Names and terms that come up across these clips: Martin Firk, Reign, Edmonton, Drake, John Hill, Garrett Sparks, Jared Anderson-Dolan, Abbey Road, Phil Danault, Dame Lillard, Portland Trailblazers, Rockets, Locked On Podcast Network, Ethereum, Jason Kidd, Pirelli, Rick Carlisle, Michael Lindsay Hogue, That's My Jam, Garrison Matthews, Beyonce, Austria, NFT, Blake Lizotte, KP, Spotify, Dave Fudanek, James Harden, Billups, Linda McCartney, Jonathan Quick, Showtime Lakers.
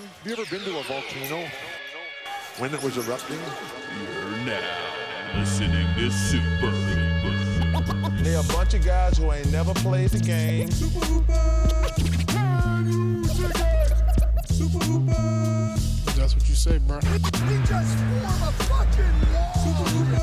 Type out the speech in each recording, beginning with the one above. Have you ever been to a volcano when it was erupting? You're now listening to Super Hooper. They're a bunch of guys who ain't never played the game. Super Hooper, can you dig it? Super Hooper. That's what you say, bro. We just form a fucking wall. Super Hooper.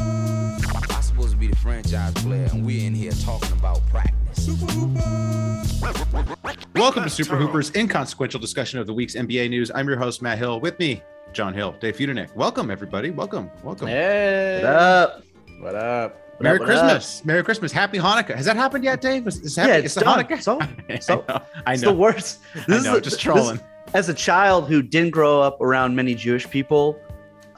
I'm supposed to be the franchise player, and we're in here talking about practice. Super Hooper. Welcome to Super Hooper's inconsequential discussion of the week's NBA news. I'm your host, Matt Hill. With me, John Hill, Dave Fudanek. Welcome, everybody. Welcome. Hey. What up? What up? Merry Christmas. Merry Christmas. Happy Hanukkah. Has that happened yet, Dave? It's the Hanukkah. So I know. It's the worst. Just trolling. As a child who didn't grow up around many Jewish people,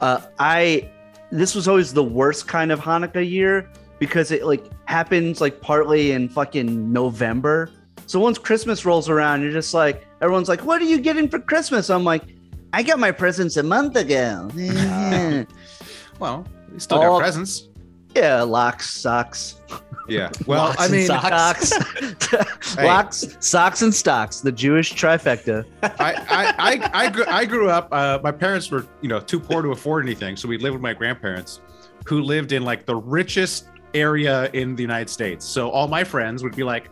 this was always the worst kind of Hanukkah year because it happens partly in fucking November. So once Christmas rolls around, you're just everyone's like, what are you getting for Christmas? I'm like, I got my presents a month ago. Well, we still got presents. Yeah, locks, socks. Yeah. Well, locks socks. Hey. Locks, socks, and stocks. The Jewish trifecta. I grew up. My parents were, too poor to afford anything, so we lived with my grandparents, who lived in the richest area in the United States. So all my friends would be like,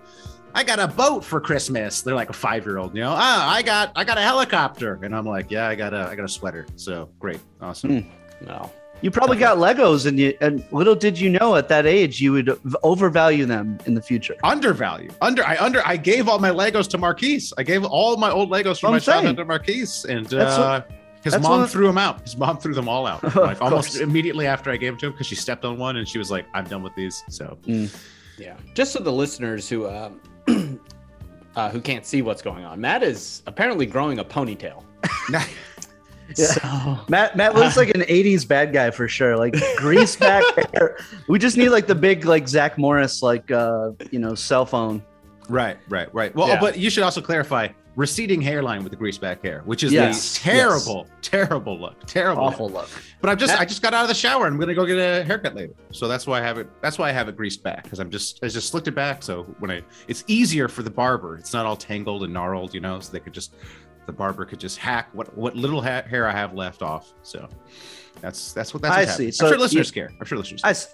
I got a boat for Christmas. They're like a 5-year-old, I got a helicopter. And I'm like, yeah, I got a sweater. So great. Awesome. No. You probably got Legos and little did you know at that age, you would overvalue them in the future. I gave all my Legos to Marquise. I gave all my old Legos from my childhood to Marquise. And his mom threw them out. His mom threw them all out. Almost immediately after I gave them to him because she stepped on one and she was like, I'm done with these. So yeah. Just so the listeners who can't see what's going on, Matt is apparently growing a ponytail. Yeah. So, Matt looks like an 80s bad guy for sure, grease back hair. We just need the big Zach Morris cell phone. Right. Well, yeah. But you should also clarify receding hairline with the grease back hair, which is a terrible look, awful look. But I just got out of the shower and I'm gonna go get a haircut later, so that's why I have it. That's why I have it greased back because I just slicked it back. So it's easier for the barber. It's not all tangled and gnarled, So the barber could just hack what little hair I have left off. So that's what I see. So I'm sure listeners care.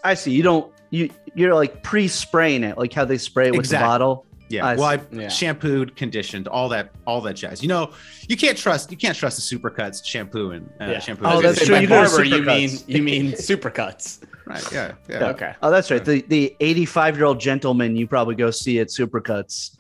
I see. You're pre-spraying it, how they spray it with the bottle. Yeah. I shampooed, conditioned, all that jazz. You can't trust the Supercuts shampoo and shampoo. Oh, that's true. You mean Supercuts. Right. Yeah. Okay. Oh, that's right. The 85-year-old gentleman you probably go see at Supercuts.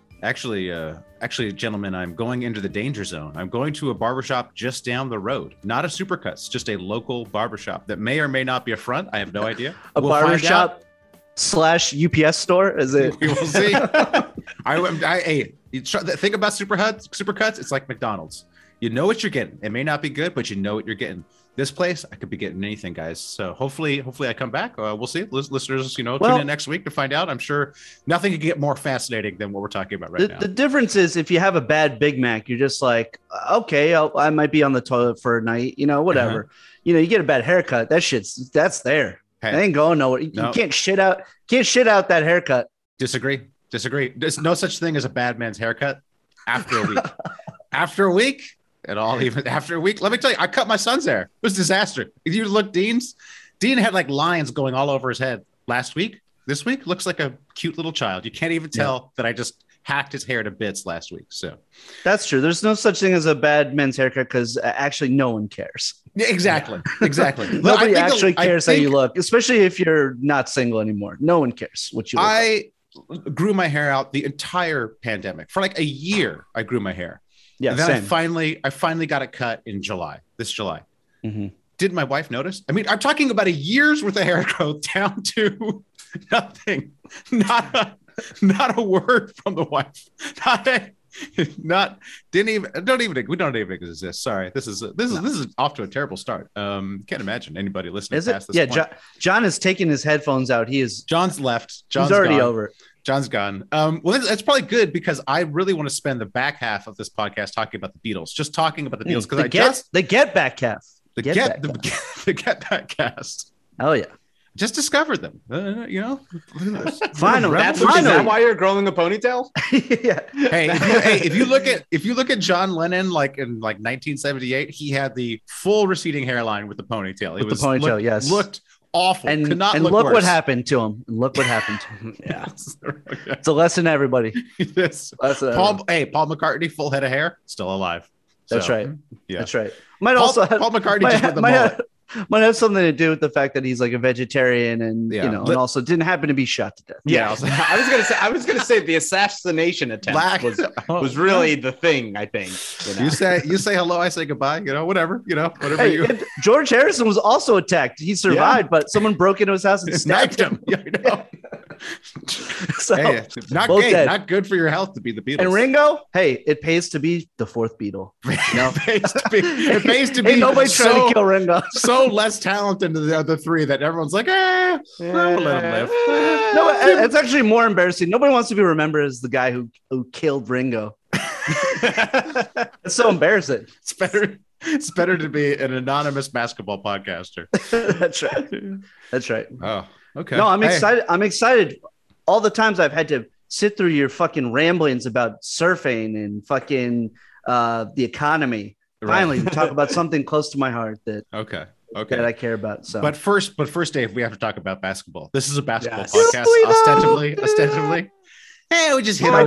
Actually, gentlemen, I'm going into the danger zone. I'm going to a barbershop just down the road. Not a Supercuts, just a local barbershop that may or may not be a front. I have no idea. We'll barbershop / UPS store? Is it? We will see. The thing about Supercuts, it's like McDonald's. You know what you're getting. It may not be good, but you know what you're getting. This place, I could be getting anything, guys. So hopefully I come back. We'll see. Listeners, tune in next week to find out. I'm sure nothing could get more fascinating than what we're talking about now. The difference is if you have a bad Big Mac, you're just like, okay, I might be on the toilet for a night, whatever. Uh-huh. You get a bad haircut. That's there. Hey, I ain't going nowhere. You can't shit out that haircut. Disagree. There's no such thing as a bad man's haircut after a week. Let me tell you, I cut my son's hair. It was a disaster. If you look, Dean had lines going all over his head last week. This week looks like a cute little child. You can't even tell that I just hacked his hair to bits last week. So that's true. There's no such thing as a bad men's haircut because actually no one cares. Exactly. Nobody actually cares how you look, especially if you're not single anymore. No one cares what you look like. I grew my hair out the entire pandemic. For a year, I grew my hair. Yeah, and then I finally got it cut in July. This July, did my wife notice? I mean, I'm talking about a year's worth of hair growth down to nothing. Not a word from the wife. We don't even exist. Sorry, this is off to a terrible start. Can't imagine anybody listening past this point. John has taken his headphones out. John's left. John's already gone. Over. John's gone. Well, that's probably good because I really want to spend the back half of this podcast talking about the Beatles, just talking about the Beatles because the Get Back cast. The Get Back cast. Oh yeah. Just discovered them. You know, final. That's is that why you're growing a ponytail? Yeah. Hey, if you look at John Lennon, like in like 1978, he had the full receding hairline with the ponytail. It with was the ponytail. Yes, looked awful. And, look what happened to him. And look what happened to him. Yeah, okay. It's a lesson, everybody. Yes. Lesson Paul, hey, Paul McCartney, full head of hair, still alive. That's so, right. Yeah, that's right. Might Paul, also have, Paul McCartney might, just with the mullet. Might have something to do with the fact that he's like a vegetarian and, yeah, you know, and also didn't happen to be shot to death. Yeah. I was going to say the assassination attempt was really the thing, I think. You know? You say hello, I say goodbye, you know, whatever hey, you. George Harrison was also attacked. He survived, but someone broke into his house and sniped him. You know? So, hey, not good for your health to be the Beatles. And Ringo, hey, it pays to be the fourth Beatle. No? It pays to be nobody trying to kill Ringo. So less talented than the other three that everyone's like, I'll let him live. No, it's actually more embarrassing. Nobody wants to be remembered as the guy who killed Ringo. It's so embarrassing. It's better to be an anonymous basketball podcaster. That's right. Oh. Okay. No, I'm excited. I'm excited. All the times I've had to sit through your fucking ramblings about surfing and fucking the economy. Right. Finally, talk about something close to my heart that that I care about. So, but first, Dave, we have to talk about basketball. This is a basketball podcast, ostensibly. Hey, we just hit on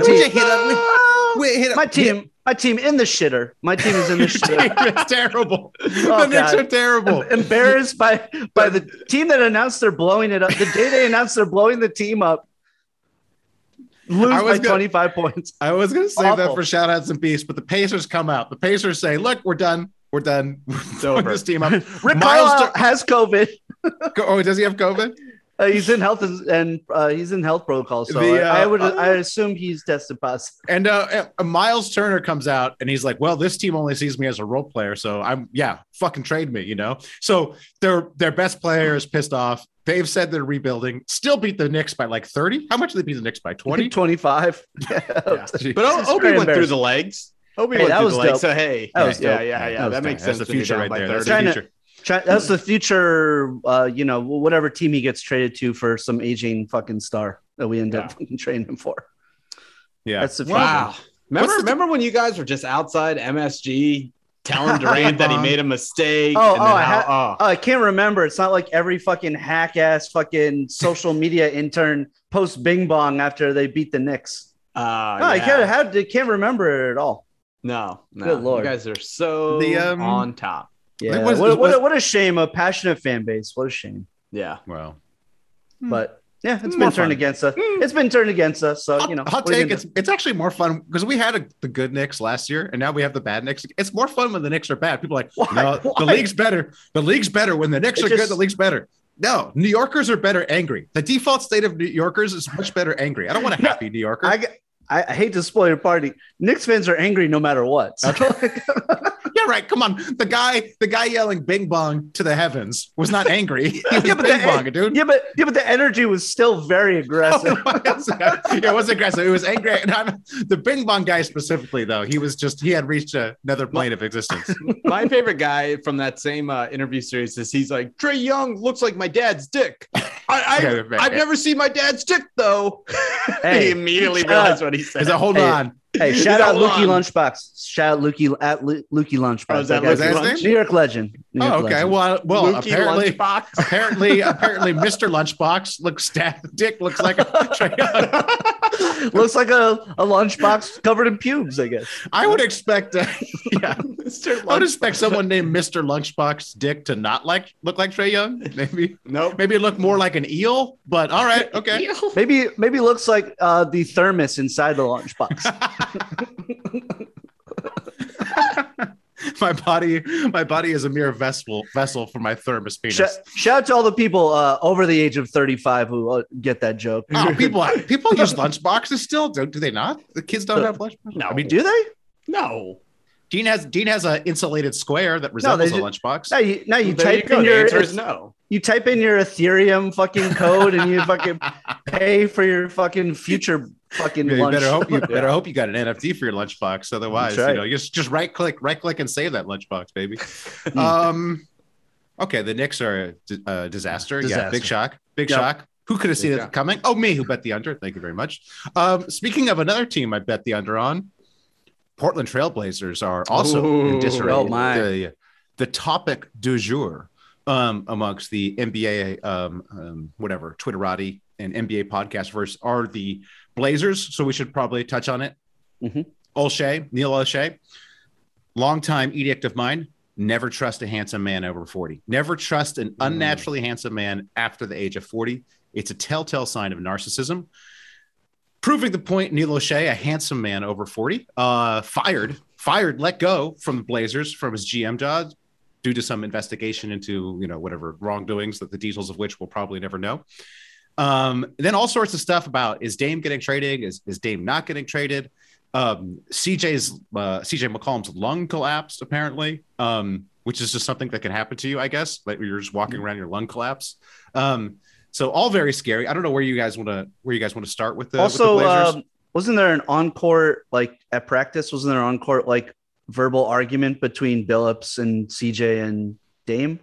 my team. My team in the shitter. My team is in the shitter. It's terrible. The Knicks are terrible. I'm embarrassed by the team that announced they're blowing it up. The day they announced they're blowing the team up, lose by 25 points. I was going to save that for shout outs and beefs, but the Pacers come out. The Pacers say, look, we're done. It's over. This team up. Rick Carlisle has COVID. Oh, does he have COVID? He's in health and he's in health protocol, so I assume he's tested positive. And Miles Turner comes out and he's like, "Well, this team only sees me as a role player, so I'm fucking trade me, you know." So their best player is pissed off. They've said they're rebuilding. Still beat the Knicks by like 30. How much did they beat the Knicks by? 20? 25. Yeah. But Obi went through the legs. That was dope. So that was dope. That makes sense. That's the future right there. That's the future. That's the future, you know, whatever team he gets traded to for some aging fucking star that we end up fucking trading him for. Yeah. That's the future. Wow. Remember when you guys were just outside MSG telling Durant that he made a mistake? I can't remember. It's not like every fucking hack ass fucking social media intern posts Bing Bong after they beat the Knicks. I can't remember it at all. No. Good Lord. You guys are so on top. Yeah. Like, what a shame. A passionate fan base. What a shame. Yeah. Well. But yeah, it's been turned against us. It's been turned against us. So you know, I'll take it. It's actually more fun because we had the good Knicks last year, and now we have the bad Knicks. It's more fun when the Knicks are bad. People are like, Why? The league's better. The league's better when the Knicks are good. The league's better. No, New Yorkers are better angry. The default state of New Yorkers is much better angry. I don't want a happy New Yorker. I hate to spoil your party. Knicks fans are angry no matter what. So. Yeah, right. Come on. The guy yelling Bing Bong to the heavens was not angry. He was Bing Bong, dude. Yeah, but the energy was still very aggressive. It was aggressive. It was angry. And the Bing Bong guy specifically, though, he had reached another plane of existence. My favorite guy from that same interview series is he's like, Trae Young looks like my dad's dick. I've never seen my dad's dick, though. Hey, he immediately realized what he said. Hey, shout out Lucky Lunchbox. Shout out Lucky Lunchbox. Oh, Lucky Lunch? New York legend. New York legend. Well, apparently, Mr. Lunchbox looks like a looks like a lunchbox covered in pubes. I guess I would expect. I would expect someone named Mr. Lunchbox Dick to not look like Trae Young. Maybe Maybe look more like an eel. But all right, okay. Maybe looks like the thermos inside the lunchbox. My body is a mere vessel for my thermos penis. Shout out to all the people over the age of 35 who get that joke. Oh, people use lunchboxes still, do they not? The kids don't have lunchboxes. No, I mean, do they? No. Dean has an insulated square that resembles a lunchbox. You type in your Ethereum fucking code and you fucking pay for your fucking future. You better hope you got an NFT for your lunchbox. Otherwise, you know, just right click, and save that lunchbox, baby. Okay, the Knicks are a disaster. Yeah, big shock. Big shock. Who could have seen it coming? Oh, me, who bet the under. Thank you very much. Speaking of another team I bet the under on, Portland Trailblazers are also in disarray. Oh, my. The topic du jour amongst the NBA, whatever, Twitterati and NBA podcast verse are the Blazers. So we should probably touch on it. Mm-hmm. Olshey, Neil Olshey, longtime edict of mine. Never trust a handsome man over 40. Never trust an unnaturally handsome man after the age of 40. It's a telltale sign of narcissism. Proving the point, Neil Olshey, a handsome man over 40, fired, let go from the Blazers from his GM job due to some investigation into, whatever wrongdoings that the details of which we'll probably never know. Then all sorts of stuff about is Dame getting traded? Is Dame not getting traded? CJ McCollum's lung collapsed apparently, which is just something that can happen to you, I guess, like you're just walking around, your lung collapse. So all very scary. I don't know where you guys want to start with the also, with the Blazers. Wasn't there an on-court, like at practice, verbal argument between Billups and CJ and Dame?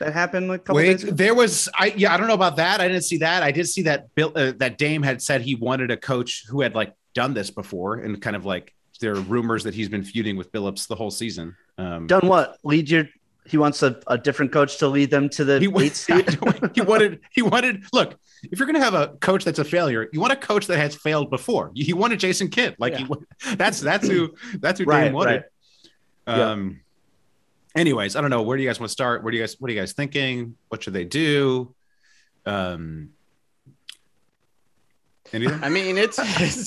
That happened like a couple days ago? There was, I don't know about that. I didn't see that. I did see that that Dame had said he wanted a coach who had like done this before, and kind of like there are rumors that he's been feuding with Billups the whole season. Done what? He wants a different coach to lead them to the eighth seed. He wanted. Look, if you're going to have a coach that's a failure, you want a coach that has failed before. He wanted Jason Kidd, that's who Dame wanted. Right. Anyways, I don't know. Where do you guys want to start? What are you guys thinking? What should they do? Anything? I mean, it's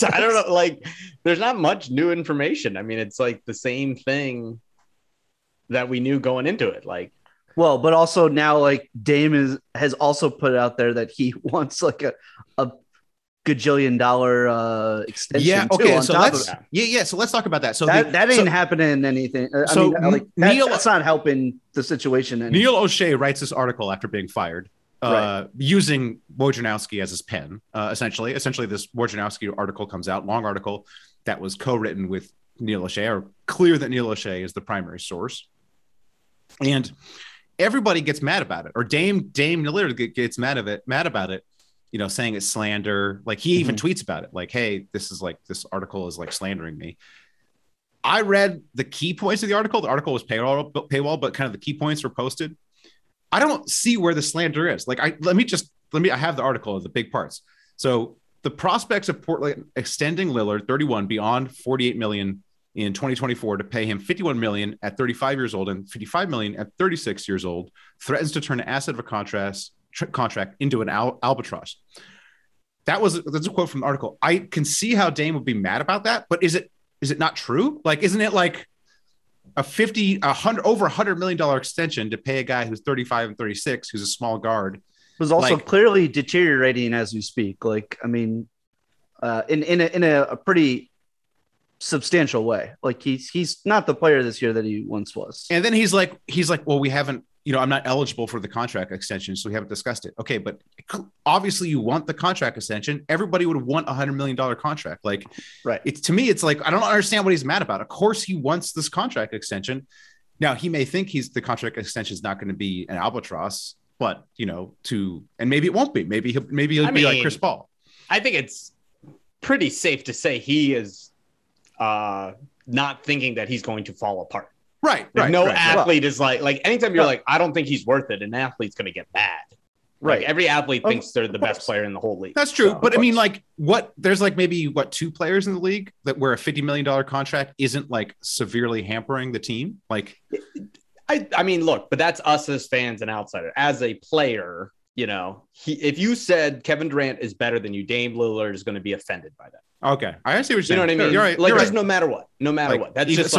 I don't know. Like, there's not much new information. I mean, it's like the same thing that we knew going into it. Like, well, but also now, like Dame has also put out there that he wants like a gajillion dollar extension. Yeah. Okay. So let's talk about that. So that ain't happening anything. That's not helping the situation. Anymore. Neil Olshey writes this article after being fired, using Wojnarowski as his pen. Essentially this Wojnarowski article comes out, long article that was co-written with Neil Olshey, or clear that Neil Olshey is the primary source. And everybody gets mad about it, or Dame Lillard gets mad about it, saying it's slander. Like he even tweets about it, like, "Hey, this article is like slandering me." I read the key points of the article. The article was paywall, but kind of the key points were posted. I don't see where the slander is. Like, I have the article of the big parts. So the prospects of Portland extending Lillard 31 beyond 48 million in 2024 to pay him 51 million at 35 years old and 55 million at 36 years old threatens to turn an asset of a contract into an albatross. That's a quote from the article. I can see how Dame would be mad about that, but is it not true? Like, isn't it like over $100 million extension to pay a guy who's 35 and 36, who's a small guard, was also like clearly deteriorating as we speak. Like, I mean, in a pretty substantial way. Like he's not the player this year that he once was. And then he's like, well, we haven't, I'm not eligible for the contract extension, so we haven't discussed it. Okay, but obviously you want the contract extension. Everybody would want $100 million contract. Like, right? It's, to me, it's like, I don't understand what he's mad about. Of course he wants this contract extension. Now he may think the contract extension is not going to be an albatross, but and maybe it won't be. Maybe he'll be like Chris Paul. I think it's pretty safe to say he is not thinking that he's going to fall apart. Right. Like, right. Athlete is like anytime you're like, I don't think he's worth it, an athlete's going to get mad. Right. Like, every athlete thinks they're the best player in the whole league. That's true. So, but I mean, like, there's two players in the league that where a $50 million contract isn't like severely hampering the team. Like, I mean, look, but that's us as fans and outsiders. As a player, if you said Kevin Durant is better than you, Dame Lillard is going to be offended by that. Okay, I see what you're saying. You know what I mean? You're right. Like, you're just right. No matter what. That's just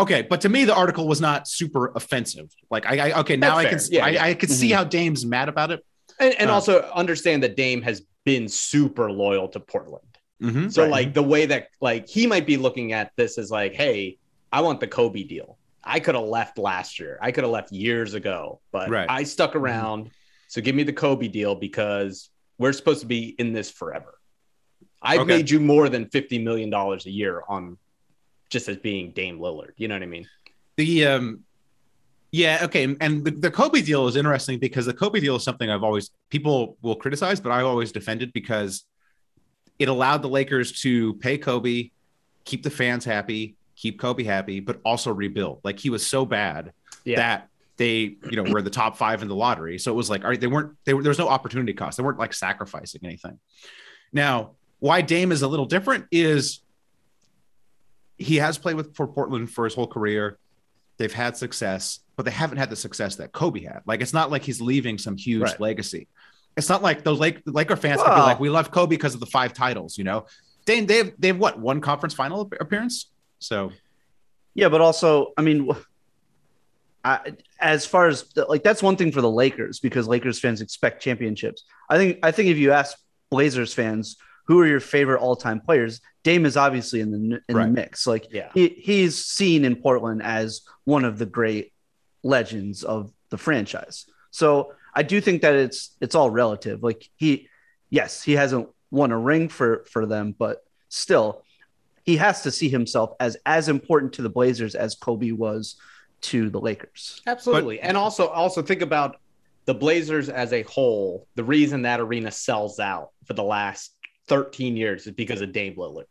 okay. But to me, the article was not super offensive. Like, I can see how Dame's mad about it, and also understand that Dame has been super loyal to Portland. Mm-hmm, so, like, the way that like he might be looking at this is like, hey, I want the Kobe deal. I could have left last year. I could have left years ago, but I stuck around. So give me the Kobe deal because we're supposed to be in this forever. I've made you more than $50 million a year on just as being Dame Lillard. You know what I mean? The Yeah. Okay. And the Kobe deal is interesting because the Kobe deal is something I've always, people will criticize, but I've always defended because it allowed the Lakers to pay Kobe, keep the fans happy, keep Kobe happy, but also rebuild. Like he was so bad that they, you know, were the top five in the lottery. So it was like, all right, there was no opportunity cost. They weren't like sacrificing anything. Now, why Dame is a little different is he has played for Portland for his whole career. They've had success, but they haven't had the success that Kobe had. Like, it's not like he's leaving some huge legacy. It's not like those Laker fans could be like, we love Kobe because of the 5 titles, you know? Dame, they have what, 1 conference final appearance? So, yeah, but also, I mean, as far as like, that's one thing for the Lakers because Lakers fans expect championships. I think if you ask Blazers fans, who are your favorite all-time players? Dame is obviously in the mix. Like he's seen in Portland as one of the great legends of the franchise. So I do think that it's all relative. Like he hasn't won a ring for them, but still he has to see himself as important to the Blazers as Kobe was to the Lakers. Absolutely. But, and also think about the Blazers as a whole. The reason that arena sells out for the last 13 years is because of Dame Lillard.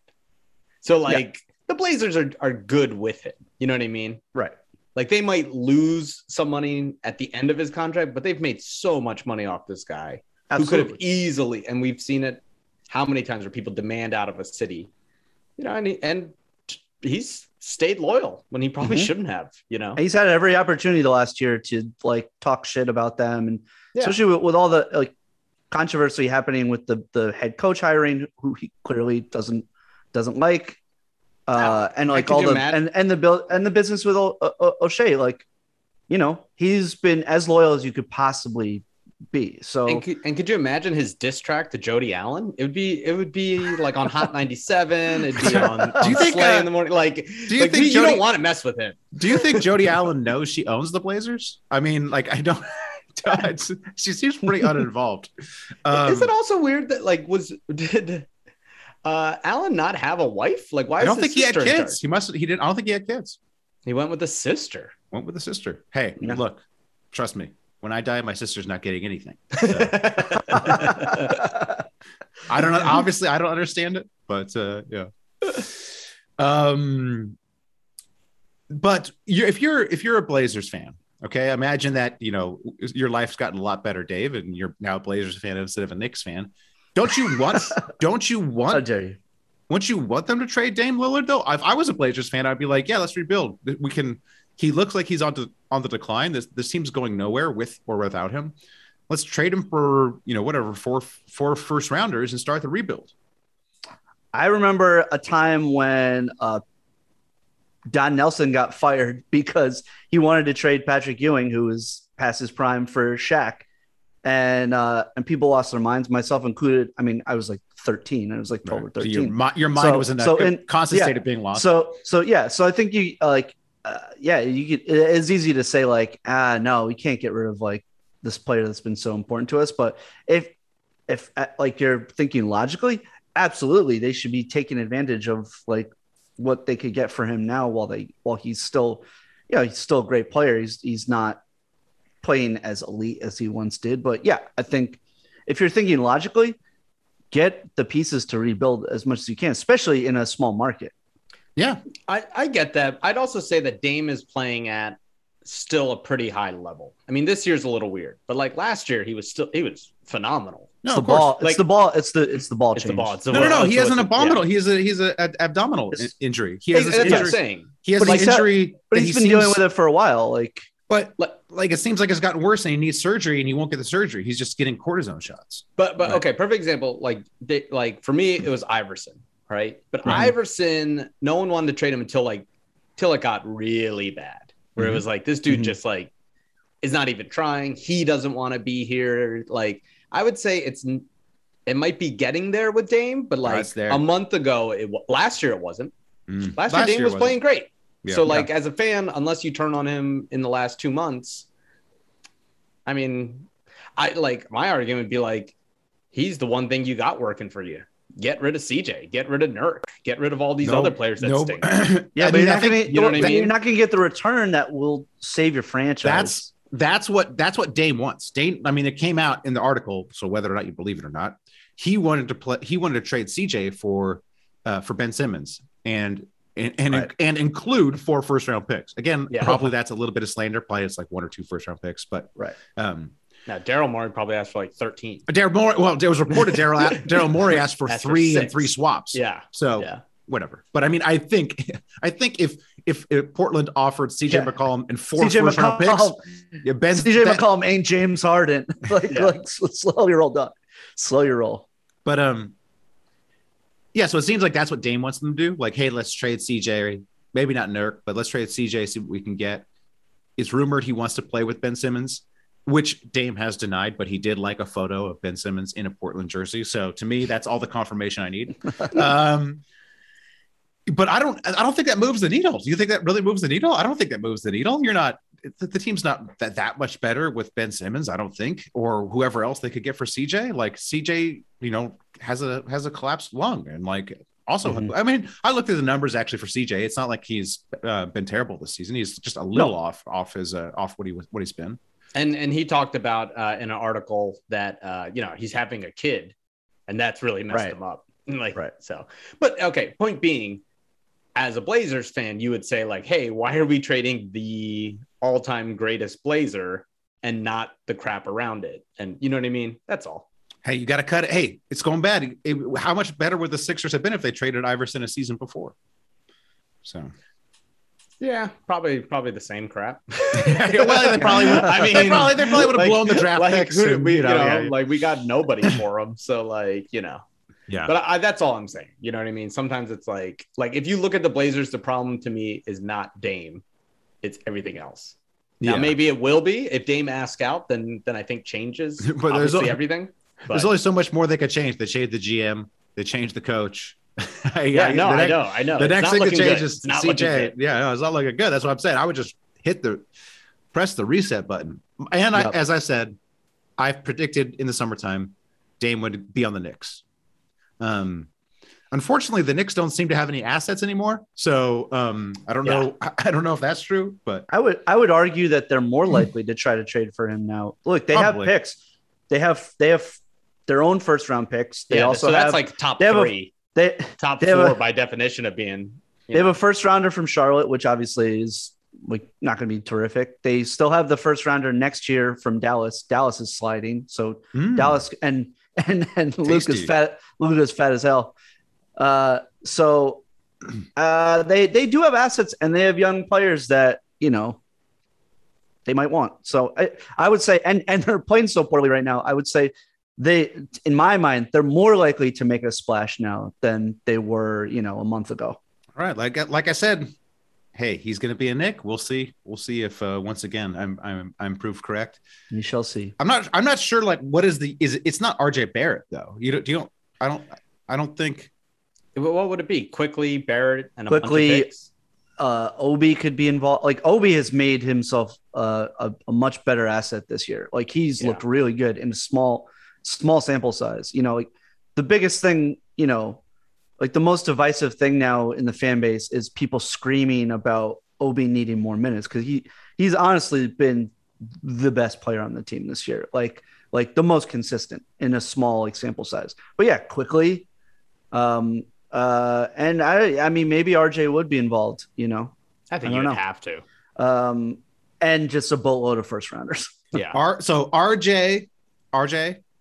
So like the Blazers are good with him. You know what I mean? Right. Like they might lose some money at the end of his contract, but they've made so much money off this guy who could have easily, and we've seen it how many times where people demand out of a city, you know, and he's stayed loyal when he probably shouldn't have, you know, and he's had every opportunity the last year to like talk shit about them. And especially with all the like, controversy happening with the head coach hiring, who he clearly doesn't like, and like all the and the business with Olshey, like, you know, he's been as loyal as you could possibly be. So and could you imagine his diss track to Jody Allen? It would be like on Hot 97. It'd be on Slay in the morning. Like, you don't want to mess with him? Do you think Jody Allen knows she owns the Blazers? I mean, like, I don't. She seems pretty uninvolved. Is it also weird that like did Alan not have a wife? Like, why? I don't think he had kids. I don't think he had kids. He went with a sister. Hey, look, trust me. When I die, my sister's not getting anything. So. I don't know. Obviously, I don't understand it, but yeah. But if you're a Blazers fan. Okay, imagine that, you know, your life's gotten a lot better, Dave, and you're now a Blazers fan instead of a Knicks fan. Don't you want them to trade Dame Lillard though? If I was a Blazers fan, I'd be like, yeah, let's rebuild. We can. He looks like he's on the decline. This team's going nowhere with or without him. Let's trade him for, you know, whatever, four first rounders and start the rebuild. I remember a time when Don Nelson got fired because he wanted to trade Patrick Ewing, who was past his prime, for Shaq. And people lost their minds, myself included. I mean, I was like 13. I was like 12 or 13. So your mind was in that constant state of being lost. So I think you like, it's easy to say like, no, we can't get rid of like this player that's been so important to us. But if like you're thinking logically, absolutely, they should be taking advantage of like, what they could get for him now while he's still, you know, he's still a great player. He's not playing as elite as he once did, but yeah, I think if you're thinking logically, get the pieces to rebuild as much as you can, especially in a small market. Yeah, I get that. I'd also say that Dame is playing at still a pretty high level. I mean, this year's a little weird, but like last year he was phenomenal. No, it's the ball. It's like, the ball. It's the ball. It's change. The ball. It's the no, no, no. He has an abdominal. Yeah. He's an abdominal injury. He has this injury. What I'm saying. He has an injury, but he's been dealing with it for a while. Like, but like it seems like it's gotten worse, and he needs surgery, and he won't get the surgery. He's just getting cortisone shots. But okay, perfect example. Like for me, it was Iverson, right? But Iverson, no one wanted to trade him until it got really bad, where it was like this dude just like is not even trying. He doesn't want to be here, like. I would say it might be getting there with Dame, but like a month ago, last year it wasn't. Last year Dame was playing great. Yeah. So like as a fan, unless you turn on him in the last 2 months, I mean, I like my argument would be like, he's the one thing you got working for you. get rid of CJ, get rid of Nurk, get rid of all these other players that stink. Yeah, but you're not going to get the return that will save your franchise. That's what Dame wants. Dame, I mean, it came out in the article, so whether or not you believe it or not, he wanted to trade CJ for Ben Simmons and include 4 first-round picks. Again, probably that's a little bit of slander. Probably it's like 1 or 2 first-round picks, but now Daryl Morey probably asked for like 13. Daryl Morey, well, it was reported Daryl Morey asked for 3 and 6 swaps. Yeah. So whatever. But I mean, I think if Portland offered CJ McCollum and 4 first-round picks, CJ McCollum ain't James Harden. Slow your roll, Doc. Slow your roll. But so it seems like that's what Dame wants them to do. Like, hey, let's trade CJ. Maybe not Nurk, but let's trade CJ, see what we can get. It's rumored he wants to play with Ben Simmons, which Dame has denied, but he did like a photo of Ben Simmons in a Portland jersey. So to me, that's all the confirmation I need. But I don't think that moves the needle. Do you think that really moves the needle? I don't think that moves the needle. You're not – the team's not that much better with Ben Simmons, I don't think, or whoever else they could get for CJ. Like, CJ, has a collapsed lung. And, like, also – I mean, I looked at the numbers, actually, for CJ. It's not like he's been terrible this season. He's just a little off what he's been. And he talked about in an article that, he's having a kid, and that's really messed him up. But, okay, point being – as a Blazers fan, you would say, like, hey, why are we trading the all-time greatest Blazer and not the crap around it? And you know what I mean? That's all. Hey, you got to cut it. Hey, it's going bad. How much better would the Sixers have been if they traded Iverson a season before? So, yeah, probably the same crap. They probably would have blown the draft picks. We got nobody for them. So, Yeah, but that's all I'm saying. You know what I mean? Sometimes it's like if you look at the Blazers, the problem to me is not Dame, it's everything else. Yeah, now, maybe it will be if Dame asks out, then I think changes. But there's everything. But there's only so much more they could change. They changed the GM, they changed the coach. I know. The next thing that changes, CJ. Yeah, no, it's not looking good. That's what I'm saying. I would just press the reset button. And as I said, I've predicted in the summertime, Dame would be on the Knicks. Unfortunately, the Knicks don't seem to have any assets anymore, so I don't know. I don't know if that's true, but I would argue that they're more likely to try to trade for him now. Look, they probably have picks. They have their own first round picks. They also that's have, like top they three. Have a, they top they four a, by definition of being. They have a first rounder from Charlotte, which obviously is like not going to be terrific. They still have the first rounder next year from Dallas. Dallas is sliding, so Dallas and Luke is fat as hell. So they do have assets and they have young players that, they might want. So I would say, and they're playing so poorly right now. I would say in my mind, they're more likely to make a splash now than they were, a month ago. All right. Like I said, hey, he's going to be a Nick. We'll see if once again I'm proved correct. You shall see. I'm not sure. Like, what is it's not RJ Barrett though. I don't think. What would it be? Quickly, Barrett, and a bunch of picks? Obi could be involved. Like, Obi has made himself a much better asset this year. Like, he's looked really good in a small sample size. Like the biggest thing. Like the most divisive thing now in the fan base is people screaming about Obi needing more minutes because he's honestly been the best player on the team this year, like the most consistent in a small sample size. But yeah, quickly, and I mean maybe RJ would be involved. I think you'd have to, and just a boatload of first rounders. Yeah. So RJ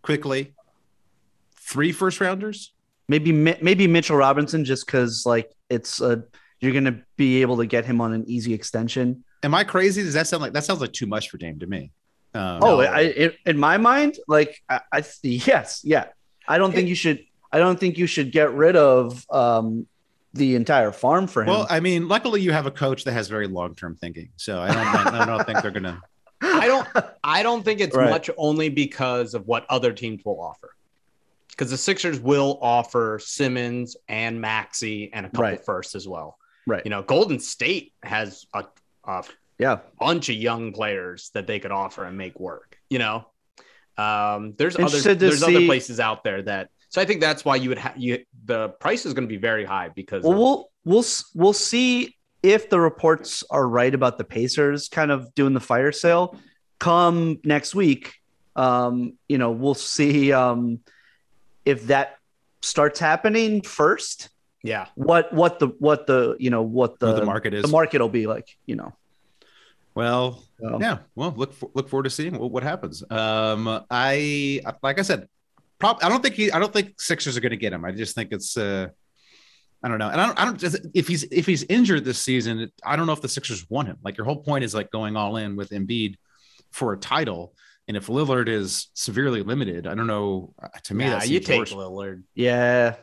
quickly, 3 first rounders. Maybe Mitchell Robinson, just because you're gonna be able to get him on an easy extension. Am I crazy? Does that sound like too much for Dame to me? In my mind, yes. I don't think you should get rid of the entire farm for him. Well, I mean, luckily you have a coach that has very long-term thinking, so I don't think they're gonna. I don't think it's much only because of what other teams will offer. Because the Sixers will offer Simmons and Maxey and a couple firsts as well. Right. Golden State has a bunch of young players that they could offer and make work. There's other places out there that – So I think that's why you would the price is going to be very high because we'll see if the reports are right about the Pacers kind of doing the fire sale come next week. You know, we'll see if that starts happening first. Yeah. What the market is. The market will be like, you know. Well, yeah. Well, look forward to seeing what happens. I like I said, I don't think Sixers are going to get him. I just think it's I don't know. And if he's injured this season, I don't know if the Sixers want him. Like your whole point is like going all in with Embiid for a title. And if Lillard is severely limited, I don't know. To me, that's you take worse. Lillard. Yeah.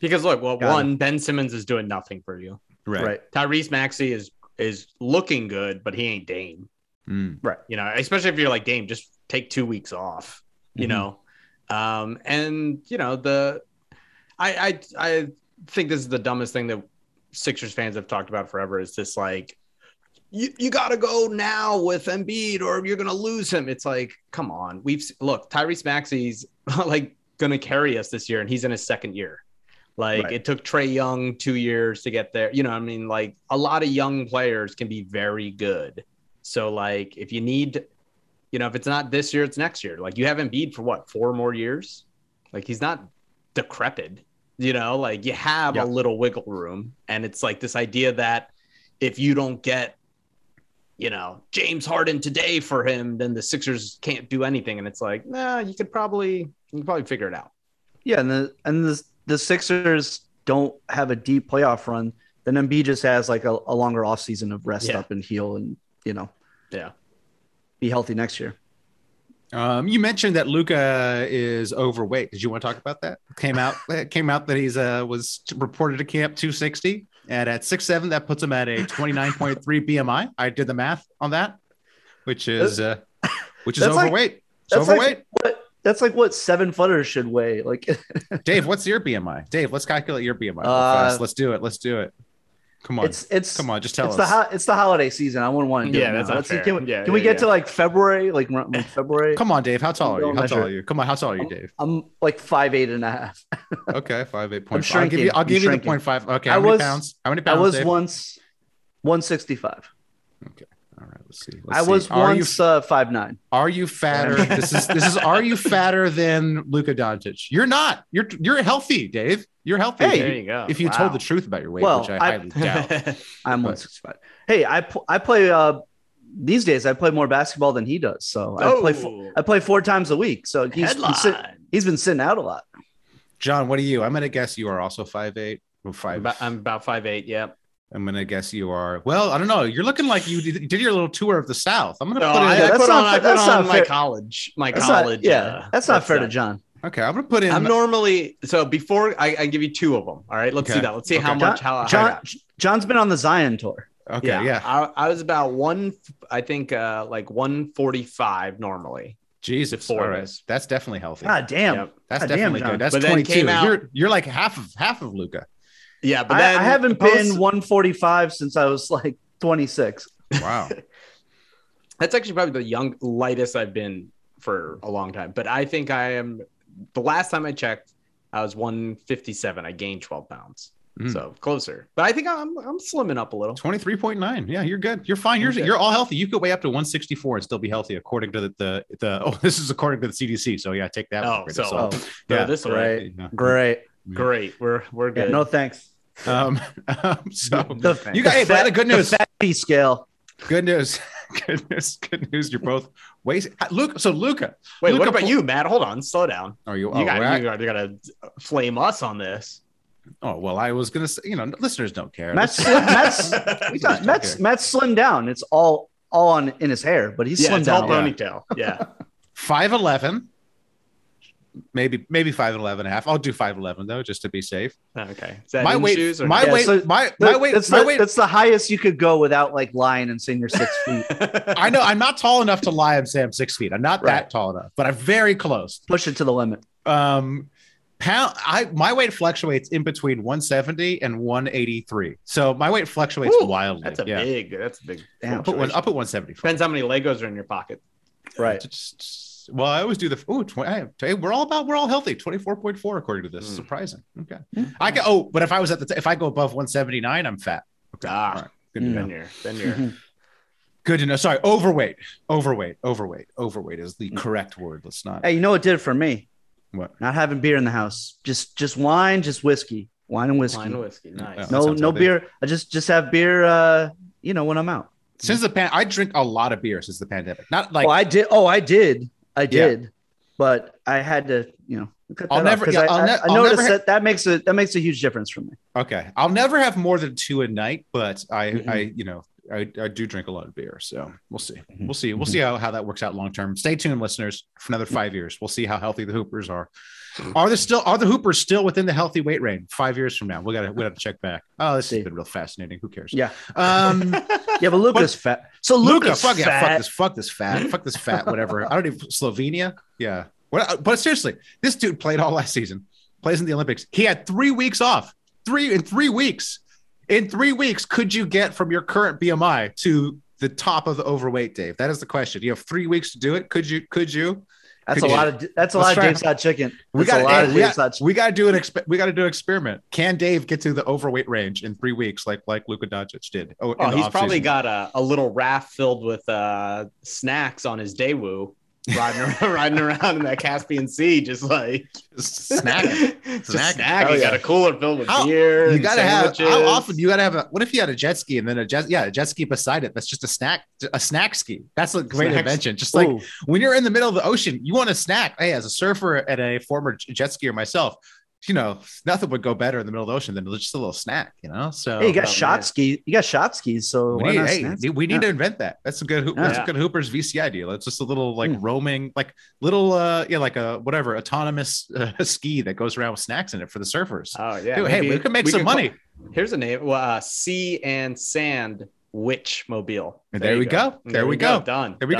Because look, well, one, Ben Simmons is doing nothing for you. Right. Tyrese Maxey is looking good, but he ain't Dame. Mm. Right. You know, especially if you're like Dame, just take 2 weeks off, you know? And you know, I think this is the dumbest thing that Sixers fans have talked about forever is this like, you got to go now with Embiid or you're going to lose him. It's like, come on. Tyrese Maxey's like going to carry us this year and he's in his second year. Like It took Trae Young 2 years to get there. You know what I mean? Like a lot of young players can be very good. So like if you need, you know, if it's not this year, it's next year. Like you have Embiid for what, 4 more years? Like he's not decrepit, you know, like you have a little wiggle room. And it's like this idea that if you don't get, you know, James Harden today for him, then the Sixers can't do anything. And it's like, nah, you could probably figure it out. Yeah, and the Sixers don't have a deep playoff run. Then Embiid just has like a longer offseason of rest up and heal and, you know, be healthy next year. You mentioned that Luka is overweight. Did you want to talk about that? It came out that he's was reported to camp 260. And at 6'7", that puts him at a 29.3 BMI. I did the math on that, which is overweight. Like, that's like what 7-footers should weigh. Like, Dave, what's your BMI? Dave, let's calculate your BMI. Let's do it. Come on, come on, just tell us. It's the holiday season. I wouldn't want to do it. Yeah, that's fair. Can we get to like February? Like February. Come on, Dave. How tall are you, Dave? I'm like 5'8.5". Okay, 5'8.5. I'm shrinking. I'll give you the 0.5. Okay, how many pounds? I was Dave? Once 165. Okay, all right. Let's see. I was once 5'9". Are you fatter? This is. Are you fatter than Luka Doncic? You're not. You're healthy, Dave. You're healthy. Hey, there you go. If you told the truth about your weight, which I highly doubt. I'm 165. Hey, I play these days. I play more basketball than he does. So I play 4 times a week. So he's been sitting out a lot. John, what are you? I'm going to guess you are also 5'8". I'm about 5'8". Yeah. I'm going to guess you are. Well, I don't know. You're looking like you did your little tour of the South. I'm going to put on my college. Yeah. That's not fair to John. Okay, I'm going to put in. I'm normally so before I give you 2 of them. All right, let's see that. Let's see how much. John's been on the Zion tour. Okay, yeah. I was about 145 normally. Jesus, all right. That's definitely healthy. God damn, yep. That's God definitely damn, good. That's 22. You're like half of Luka. Yeah, but I haven't been 145 since I was like 26. Wow, that's actually probably the lightest I've been for a long time. But I think I am. The last time I checked, I was 157. I gained 12 pounds. Mm. So closer. But I think I'm slimming up a little. 23.9. Yeah, you're good. You're fine. You're all healthy. You could weigh up to 164 and still be healthy according to this is according to the CDC. So yeah, take that. This way. Yeah. Great. We're good. Yeah, no thanks. So you guys had a good news. The fat P scale. Good news. You're both wasting. Luka. Wait, what about you, Matt? Hold on, slow down. Are you? You gotta flame us on this. Oh well, I was gonna say, you know, listeners don't care. Matt's slimmed down. It's all on in his hair, but he's slimmed down. All ponytail. Yeah, 5'11". Maybe 5'11.5. I'll do 5'11 though, just to be safe. Okay. Is that my weight. That's the highest you could go without like lying and saying you're 6 feet. I know I'm not tall enough to lie and say I'm 6 feet. I'm not that tall enough, but I'm very close. Push it to the limit. My weight fluctuates in between 170 and 183. So my weight fluctuates wildly. That's a big. I'll put 170. Depends how many Legos are in your pocket. Right. Just Yes. Well, I always do the we're all healthy. 24.4 according to this. Mm. Surprising. Okay. Mm. I can. Oh, but if I was at the if I go above 179, I'm fat. Okay. Ah, all right. Good to know. Been here. Good to know. Sorry, overweight is the correct word. Let's not. Hey, you know what it did for me? What? Not having beer in the house. Just wine, just whiskey. Wine and whiskey. Nice. Oh, no beer. I just have beer. When I'm out. Since the pan, I drink a lot of beer since the pandemic. Not like I did, yeah. But I had to, cut that off because I noticed that makes a huge difference for me. Okay, I'll never have more than two a night, but I do drink a lot of beer, so we'll see. Mm-hmm. We'll see how that works out long term. Stay tuned, listeners, for another 5 years. We'll see how healthy the Hoopers are. Are the Hoopers still within the healthy weight range 5 years from now? We gotta check back. Oh, this has been real fascinating. Who cares? Yeah. But Luka's fat. So Luka's fat. Yeah, fuck this fat. Whatever. I don't even Slovenia. Yeah. But seriously, this dude played all last season. Plays in the Olympics. He had 3 weeks off. In 3 weeks, could you get from your current BMI to the top of the overweight, Dave? That is the question. You have 3 weeks to do it. Could you? That's a lot of Dave's hot chicken. We got to do an experiment. Can Dave get to the overweight range in 3 weeks, like Luka Doncic did? He's probably got a little raft filled with snacks on his Daewoo, riding around in that Caspian Sea, just snacking. You got a cooler filled with beer. You got to have how often? You got to have a. What if you had a jet ski and then a jet ski beside it? That's just a snack ski. That's a great invention. Just like when you're in the middle of the ocean, you want a snack. Hey, as a surfer and a former jet skier myself, nothing would go better in the middle of the ocean than just a little snack. So hey, you got shot skis. So we need to invent that. That's a good. That's a good Hooper's VCI deal. It's just a little roaming, like a autonomous ski that goes around with snacks in it for the surfers. Oh yeah. Dude, we could make some money. Here's a name. Sea and Sand Witch Mobile. There we go. Done. There we go.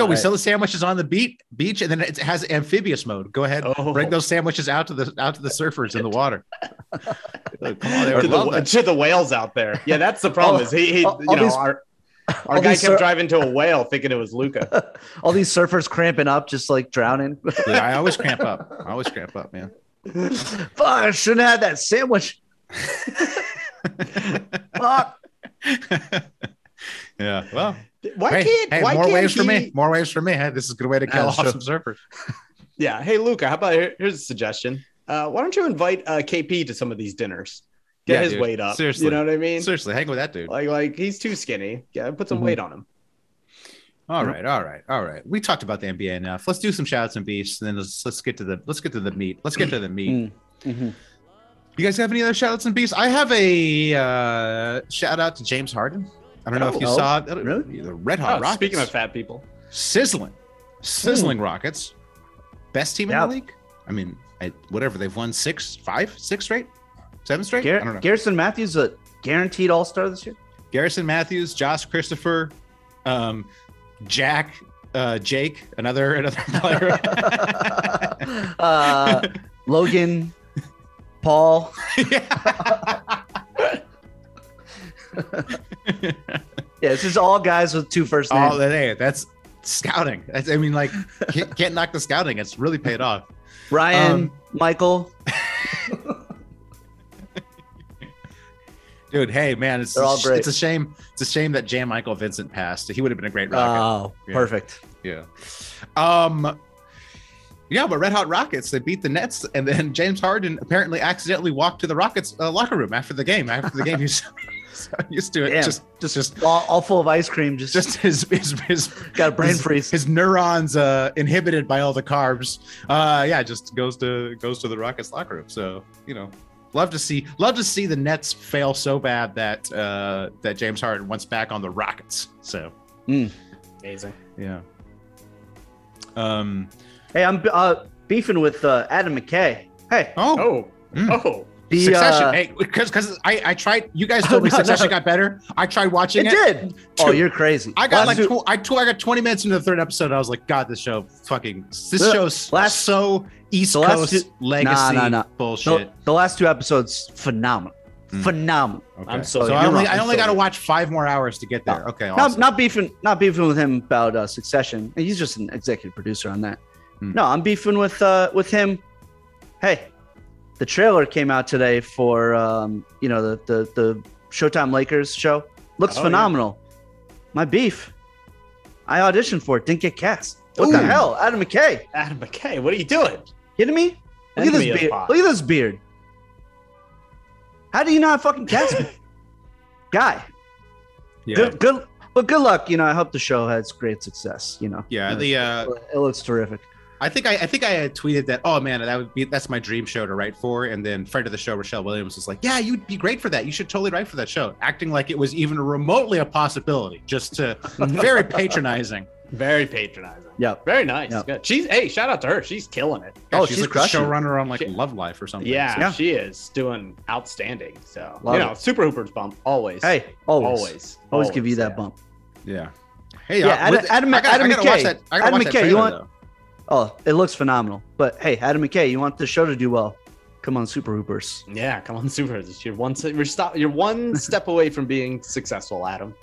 We sell the sandwiches on the beach, and then it has amphibious mode. Go ahead, bring those sandwiches out to the surfers in the water. To the whales out there. Yeah, that's the problem. Our guy kept driving to a whale thinking it was Luka. All these surfers cramping up, just like drowning. Yeah, I always cramp up. Man. Fuck! I shouldn't have had that sandwich. Fuck. Yeah. Well, more waves for me. Hey, this is a good way to kill some surfers. Yeah. Hey, Luka, how about here's a suggestion? Why don't you invite KP to some of these dinners? Get his weight up. Seriously. You know what I mean? Seriously. Hang with that dude. Like he's too skinny. Yeah. Put some weight on him. All right. We talked about the NBA enough. Let's do some shout-outs and beefs, and then let's get to the meat. Let's get to the meat. Mm-hmm. You guys have any other shout-outs and beefs? I have a shout-out to James Harden. I don't know if you saw it. Really? The Red Hot Rockets. Speaking of fat people. Sizzling Rockets. Best team in the league. I mean, they've won six straight, seven straight. I don't know. Garrison Matthews, a guaranteed all-star this year. Garrison Matthews, Josh Christopher, Jake, another player. Logan, Paul. Yeah, this is all guys with two first names. That's scouting. Can't knock the scouting. It's really paid off. Ryan, Michael. Dude, hey man, it's a shame. It's a shame that Jan Michael Vincent passed. He would have been a great Rocket. Oh, yeah. Perfect. Yeah. Yeah, but Red Hot Rockets, they beat the Nets, and then James Harden apparently accidentally walked to the Rockets locker room after the game. He was so used to it. Damn. Just all full of ice cream. Just his got a brain freeze. His neurons inhibited by all the carbs. Just goes to the Rockets locker room. So love to see the Nets fail so bad that James Harden wants back on the Rockets. So amazing. Yeah. Hey, I'm beefing with Adam McKay. Hey. Succession. Hey, because I tried. You guys told me Succession got better. I tried watching it. It did. Dude, you're crazy. I got I got 20 minutes into the third episode. And I was like, God, this show's so East Coast legacy bullshit. No, the last two episodes, phenomenal. Phenomenal. Okay. I'm so I only got to watch 5 more hours to get there. No. Okay, awesome. Not beefing with him about Succession. He's just an executive producer on that. No, I'm beefing with him. Hey, the trailer came out today for the Showtime Lakers show. Looks phenomenal. Yeah. My beef. I auditioned for it. Didn't get cast. What the hell? Adam McKay. Adam McKay. What are you doing? Kidding me? Look at this beard. Look at this beard. How do you not fucking cast me? Guy. Yeah. Good. But good luck. You know, I hope the show has great success. You know. Yeah. It looks terrific. I think I had tweeted that. Oh man, that's my dream show to write for. And then friend of the show, Rochelle Williams, was like, "Yeah, you'd be great for that. You should totally write for that show." Acting like it was even remotely a possibility, just to very patronizing. Very patronizing. Yeah. Very nice. Yep. Good. Hey, shout out to her. She's killing it. Yeah, she's like a showrunner on Love Life or something. Yeah, so. Yeah, she is doing outstanding. So Super Hooper's bump always. Hey, always give you that bump. Yeah. Hey, Adam McKay. Adam McKay, you want? Oh, it looks phenomenal. But hey, Adam McKay, you want the show to do well? Come on, Super Hoopers. Yeah, come on, Super Hoopers. You're one step away from being successful, Adam.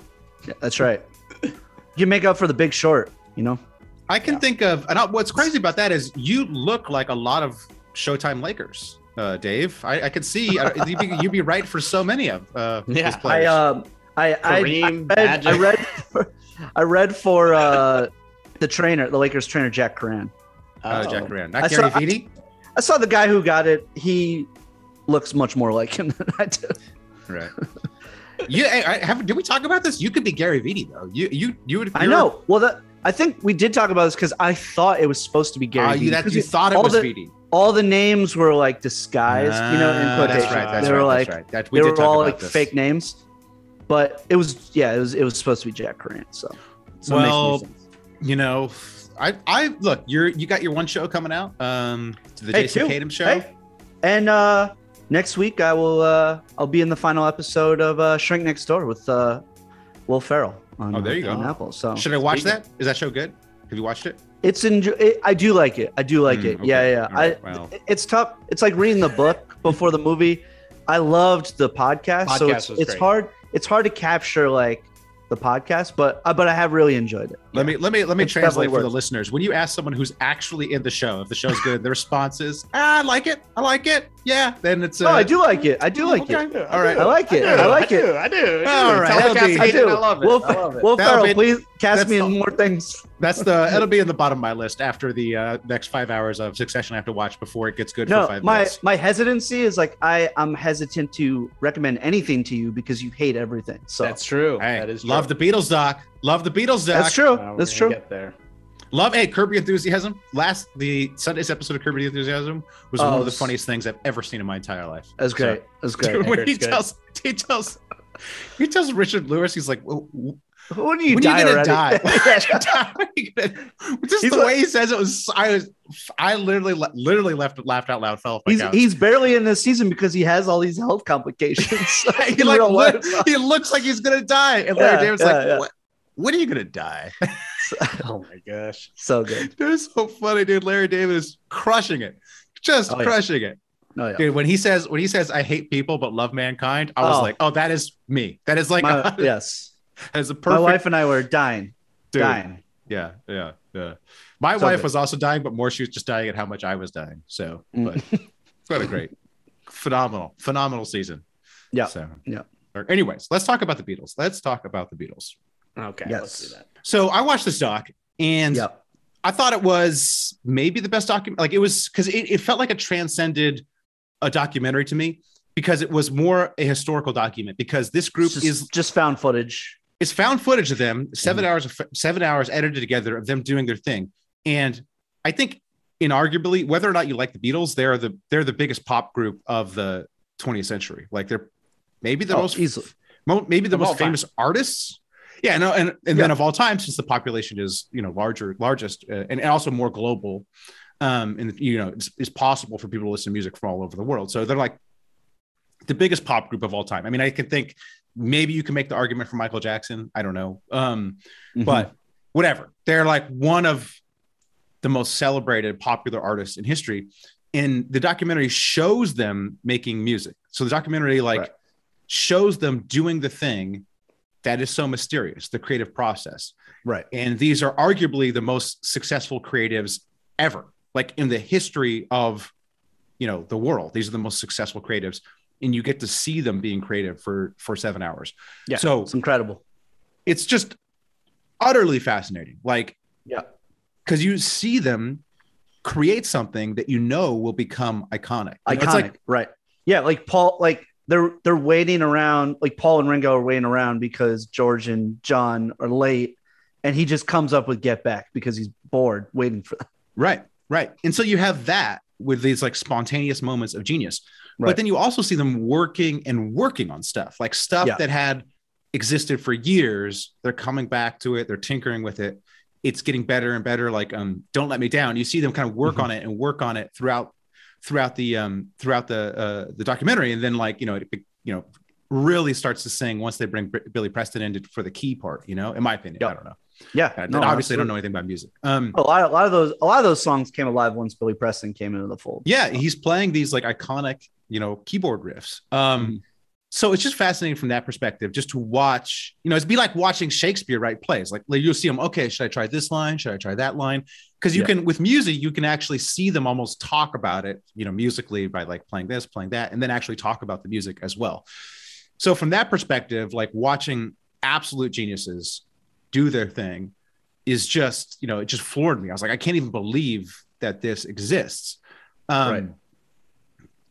Yeah, that's right. You make up for The Big Short, you know? I can think of, and what's crazy about that is you look like a lot of Showtime Lakers, Dave. I could see you'd be right for so many of these players. I read for the trainer, the Lakers trainer, Jack Curran. Jack Curran. Not Gary Vitti? I saw the guy who got it. He looks much more like him than I do. Right. Did we talk about this? You could be Gary Vitti, though. You would. I know. Well, I think we did talk about this because I thought it was supposed to be Gary Vitti. You thought it was Vitti. All the names were like disguised, in quotation. That's right. They were all fake names, but it was supposed to be Jack Curran. So well, it makes sense. You know, I look. You got your one show coming out, to the Jason Tatum show, and next week I will. I'll be in the final episode of Shrink Next Door with Will Ferrell on. Oh, there you go. Apple. So should I watch that? Is that show good? Have you watched it? I do like it. Okay. Yeah. Right. It's tough. It's like reading the book before the movie. I loved the podcast, so it's hard. It's hard to capture the podcast, but I have really enjoyed it. Let me translate for the listeners. When you ask someone who's actually in the show if the show's good, the response is, I like it. Yeah, then it's I do like it. I do like it. All right. I like it. All right. I do. I love it. Will Ferrell, please cast me in more things. It'll be in the bottom of my list after the next 5 hours of Succession I have to watch before it gets good for 5 minutes. My hesitancy is I'm hesitant to recommend anything to you because you hate everything. So that's true. Hey, that is true. Love the Beatles, Doc. That's true. Get there. Hey, Curb Your Enthusiasm. The Sunday's episode of Curb Your Enthusiasm was one of the funniest things I've ever seen in my entire life. That's great. When he tells Richard Lewis, he's like, well, when are you gonna die? Just the way he says it was. I literally laughed out loud. Fell. He's barely in this season because he has all these health complications. He looks like he's gonna die, and Larry David's what? When are you gonna die? Oh my gosh, so good. They're so funny, dude. Larry David is crushing it, crushing it. Oh, yeah. Dude, when he says I hate people but love mankind, I was like, oh, that is me. That is like yes. As a perfect... My wife and I were dying. Dude. Dying. Yeah. My wife was also dying, but more she was just dying at how much I was dying. So, but what a great, phenomenal season. Yeah. So, yeah. Anyways, let's talk about the Beatles. Okay. Yes. Let's do that. So I watched this doc and I thought it was maybe the best document. It was because it felt like it transcended a documentary to me because it was more a historical document because this group is just found footage. It's found footage of them, 7 hours edited together of them doing their thing. And I think inarguably, whether or not you like the Beatles, they're the biggest pop group of the 20th century. They're maybe the most famous artists. Yeah, no, and then of all time, since the population is largest and also more global, and it's possible for people to listen to music from all over the world. So they're the biggest pop group of all time. I mean, I can think maybe you can make the argument for Michael Jackson. I don't know. But whatever. They're one of the most celebrated popular artists in history. And the documentary shows them making music. So the documentary shows them doing the thing that is so mysterious, the creative process. Right. And these are arguably the most successful creatives ever, like in the history of, you know, the world. These are the most successful creatives, and you get to see them being creative for 7 hours. Yeah. So it's incredible. It's just utterly fascinating. Like, yeah, because you see them create something that, you know, will become iconic. You know, it's like, right. Yeah. Like Paul, like they're waiting around, like Paul and Ringo are waiting around because George and John are late, and he just comes up with Get Back because he's bored waiting for them. Right. Right. And so you have that with these like spontaneous moments of genius, right. But then you also see them working on stuff, like stuff yeah. that had existed for years. They're coming back to it. They're tinkering with it. It's getting better and better. Like, Don't Let Me Down. You see them kind of work mm-hmm. on it and work on it throughout the documentary. And then, like, you know, it really starts to sing once they bring Billy Preston in for the key part, you know, in my opinion. Yep. I don't know. Yeah. Obviously I don't know anything about music. A lot of those songs came alive once Billy Preston came into the fold. Yeah. He's playing these like iconic, you know, keyboard riffs. Mm-hmm. So it's just fascinating from that perspective, just to watch, you know, it'd be like watching Shakespeare write plays. Like you'll see them. Okay, should I try this line? Should I try that line? Because you yeah. can, with music, you can actually see them almost talk about it, you know, musically by like playing this, playing that, and then actually talk about the music as well. So from that perspective, like watching absolute geniuses do their thing is just, you know, it just floored me. I was like, I can't even believe that this exists. Right.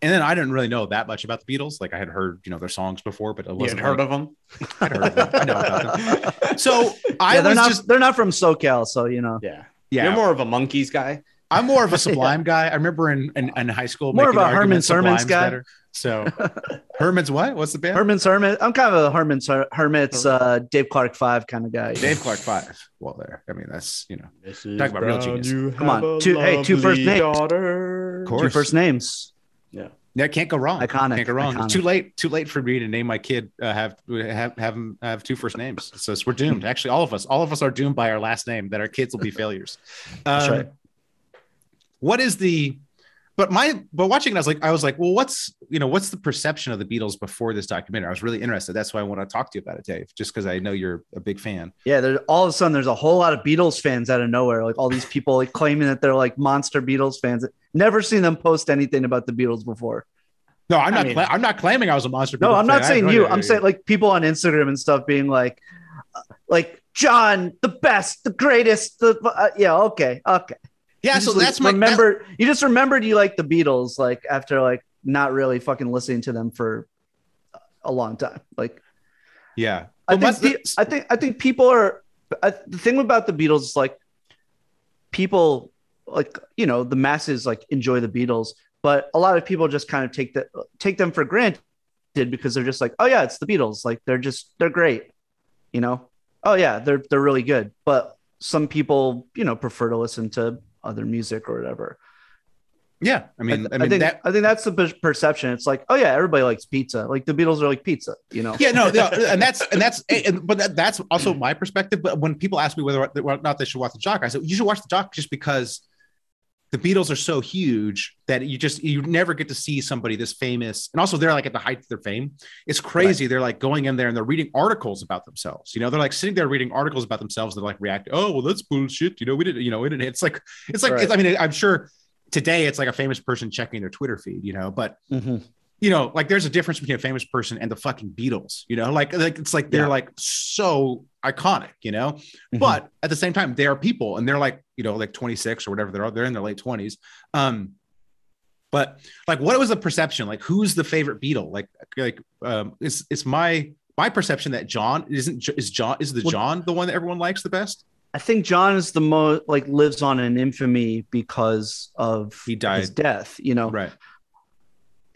And then I didn't really know that much about the Beatles. Like I had heard, you know, their songs before, but I wasn't heard of them. I'd heard of them. I know about them. So they're not from SoCal, so you know. Yeah, yeah. You're more of a Monkees guy. I'm more of a Sublime guy. I remember in high school, more of a Herman's Hermits guy. Better. So Herman's what? What's the band? Herman's Hermits. I'm kind of a Hermits, Dave Clark 5 kind of guy. Dave Clark 5. Well, there. I mean, that's, you know, talk about real genius. Come on, two first names. Daughter. Of course. Two first names. Yeah, that can't go wrong. Iconic. Can't go wrong. Iconic. It's too late for me to name my kid. Have two first names. So we're doomed. Actually, all of us are doomed by our last name. That our kids will be failures. That's right. But watching it, I was like, well, what's the perception of the Beatles before this documentary? I was really interested. That's why I want to talk to you about it, Dave, just because I know you're a big fan. Yeah, all of a sudden there's a whole lot of Beatles fans out of nowhere. Like all these people like claiming that they're like monster Beatles fans. Never seen them post anything about the Beatles before. No, I'm not claiming I was a monster. No, I'm not saying you. I'm saying like people on Instagram and stuff being like John, the best, the greatest. Okay. Yeah, you so just, that's like, my remember. You just remembered you like the Beatles, like after like not really fucking listening to them for a long time. Like, yeah, I think people are the thing about the Beatles is like people like, you know, the masses like enjoy the Beatles, but a lot of people just kind of take them for granted because they're just like, oh yeah, it's the Beatles. Like they're great, you know. Oh yeah, they're really good. But some people, you know, prefer to listen to other music or whatever. Yeah, I think that's the perception. It's like, oh yeah, everybody likes pizza. Like the Beatles are like pizza, you know. Yeah, no, but that's also my perspective. But when people ask me whether or not they should watch the doc, I said you should watch the doc just because the Beatles are so huge that you never get to see somebody this famous. And also they're like at the height of their fame. It's crazy. Right. They're like going in there and they're reading articles about themselves. You know, they're like sitting there reading articles about themselves. They're like reacting. Oh, well, that's bullshit. You know, we didn't, it's like, right. I'm sure today it's like a famous person checking their Twitter feed, you know, but mm-hmm. you know, like there's a difference between a famous person and the fucking Beatles, you know, like it's like, they're yeah. like so iconic, you know, mm-hmm. but at the same time, they are people and they're like, you know, like 26 or whatever they're in their late 20s. But like, what was the perception? Like, who's the favorite Beatle? It's my perception that John is the one that everyone likes the best? I think John is the most like lives on in infamy because of his death, you know, right.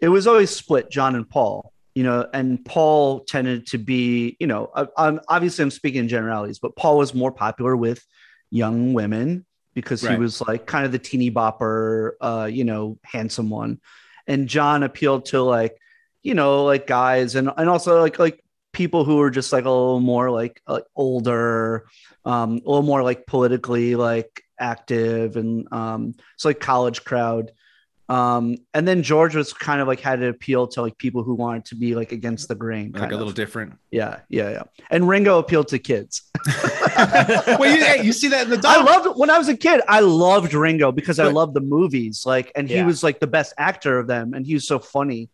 It was always split John and Paul, you know, and Paul tended to be, you know, I'm speaking in generalities, but Paul was more popular with young women because right. he was like kind of the teeny bopper, you know, handsome one. And John appealed to like, you know, like guys and also like people who were just like a little more like older, a little more like politically like active and so like college crowd. And then George was kind of like had an appeal to like people who wanted to be like against the grain, like a little different. Yeah. And Ringo appealed to kids. Well, you see that in the doc. I loved when I was a kid. I loved Ringo because I loved the movies, like, and he was like the best actor of them, and he was so funny.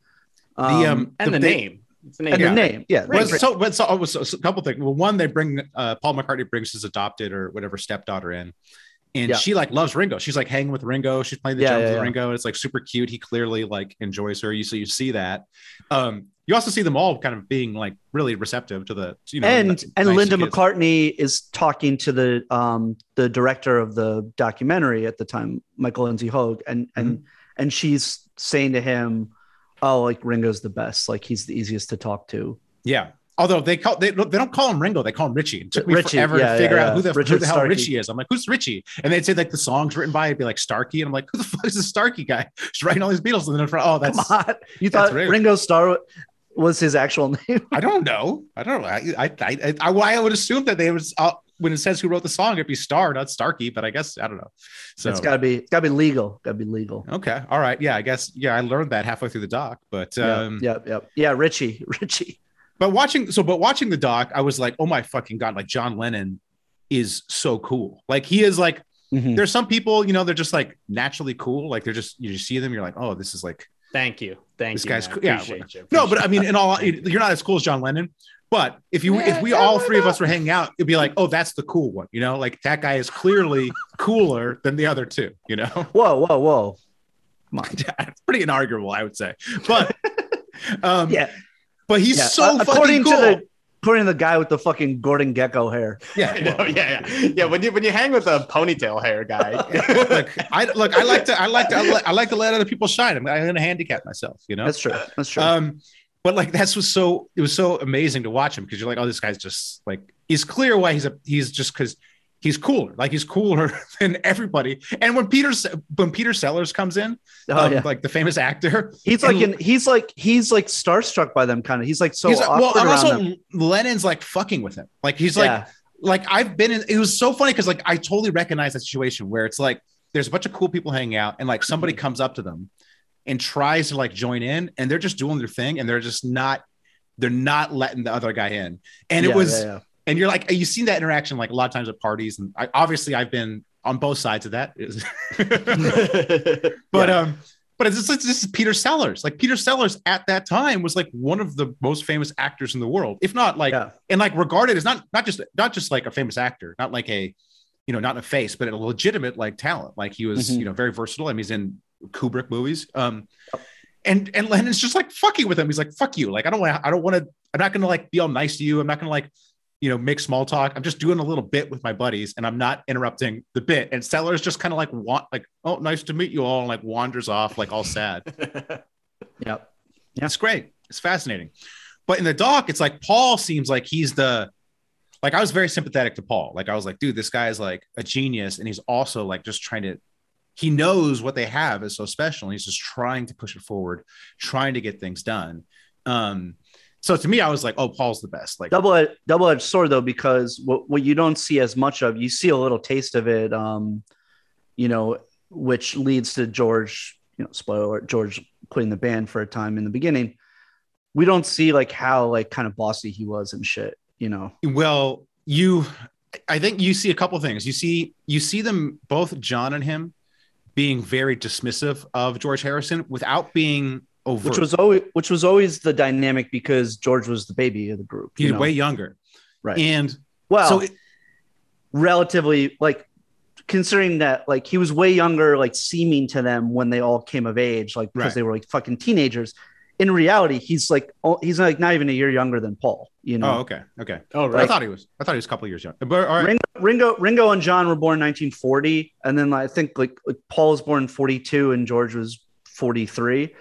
The name. Yeah. So a couple things. Well, one, they bring Paul McCartney brings his adopted or whatever stepdaughter in. And she like loves Ringo. She's like hanging with Ringo. She's playing the drums with Ringo. It's like super cute. He clearly like enjoys her. So you see that. You also see them all kind of being like really receptive to the, you know, and nice Linda McCartney is talking to the director of the documentary at the time, Michael Lindsay Hogue, and she's saying to him, "Oh, like Ringo's the best. Like he's the easiest to talk to." Yeah. Although they don't call him Ringo, they call him Richie. It took me forever to figure out who the hell Starkey. Richie is. I'm like, who's Richie? And they'd say like the songs written by, it'd be like Starkey. And I'm like, who the fuck is this Starkey guy? She's writing all these Beatles. And then in front, you thought Ringo Starr was his actual name? I don't know. I would assume that they was when it says who wrote the song, it'd be Starr, not Starkey. But I guess I don't know. So it's gotta be legal. Okay. All right. Yeah. I guess. Yeah. I learned that halfway through the doc. But yeah. Richie. But watching the doc, I was like, oh my fucking God, like John Lennon is so cool. Like he is like, there's some people, you know, they're just like naturally cool. Like they're just, you see them, you're like, oh, this is like. Thank you. This guy's cool. Yeah. No, but I mean, you're not as cool as John Lennon. But if we all three of us were hanging out, it'd be like, oh, that's the cool one. You know, like that guy is clearly cooler than the other two, you know? Whoa. Come on. It's pretty inarguable, I would say. But yeah. But he's so fucking cool. According to the guy with the fucking Gordon Gekko hair. Yeah. When you hang with a ponytail hair guy, I like to let other people shine. I'm gonna handicap myself, you know. That's true. But like it was so amazing to watch him because you're like, oh, this guy's just like he's clear why he's just because he's cooler. Like he's cooler than everybody. And when Peter Sellers comes in, like the famous actor, he's like starstruck by them. Kind of. He's like, so he's awkward. Well, and also Lennon's like fucking with him. Like, he's like I've been in, it was so funny. Cause like, I totally recognize that situation where it's like, there's a bunch of cool people hanging out and like somebody comes up to them and tries to like join in and they're just doing their thing. And they're not letting the other guy in. And it was. And you're like, you've seen that interaction like a lot of times at parties. And I've been on both sides of that. But this is Peter Sellers. Like Peter Sellers at that time was like one of the most famous actors in the world, if not like, and like regarded as not just like a famous actor, not like a, you know, not a face, but a legitimate like talent. Like he was, you know, very versatile. I mean, he's in Kubrick movies. And Lennon's just like fucking with him. He's like, fuck you. Like, I don't want to, I'm not going to like be all nice to you. I'm not going to like, you know, make small talk. I'm just doing a little bit with my buddies and I'm not interrupting the bit. And Sellers just kind of like oh, nice to meet you all. And like wanders off, like all sad. Yep. That's great. It's fascinating. But in the doc, it's like, Paul seems like he's the, like, I was very sympathetic to Paul. Like I was like, dude, this guy is like a genius. And he's also like, just trying to, he knows what they have is so special. And he's just trying to push it forward, trying to get things done. So to me, I was like, "Oh, Paul's the best." Like double-edged sword, though, because what you don't see as much of, you see a little taste of it, you know, which leads to George, you know, spoiler alert, George quitting the band for a time in the beginning. We don't see like how like kind of bossy he was and shit, you know. Well, I think you see a couple things. You see them both, John and him, being very dismissive of George Harrison without being. Overt. Which was always the dynamic because George was the baby of the group. He's way younger, right? And well, so relatively, like considering that, like he was way younger, like seeming to them when they all came of age, like because they were like fucking teenagers. In reality, he's like not even a year younger than Paul. You know? Oh, okay. Oh, right. Like, I thought he was a couple of years younger. But, all right. Ringo and John were born 1940, and then I think like Paul was born 42 and George was 43.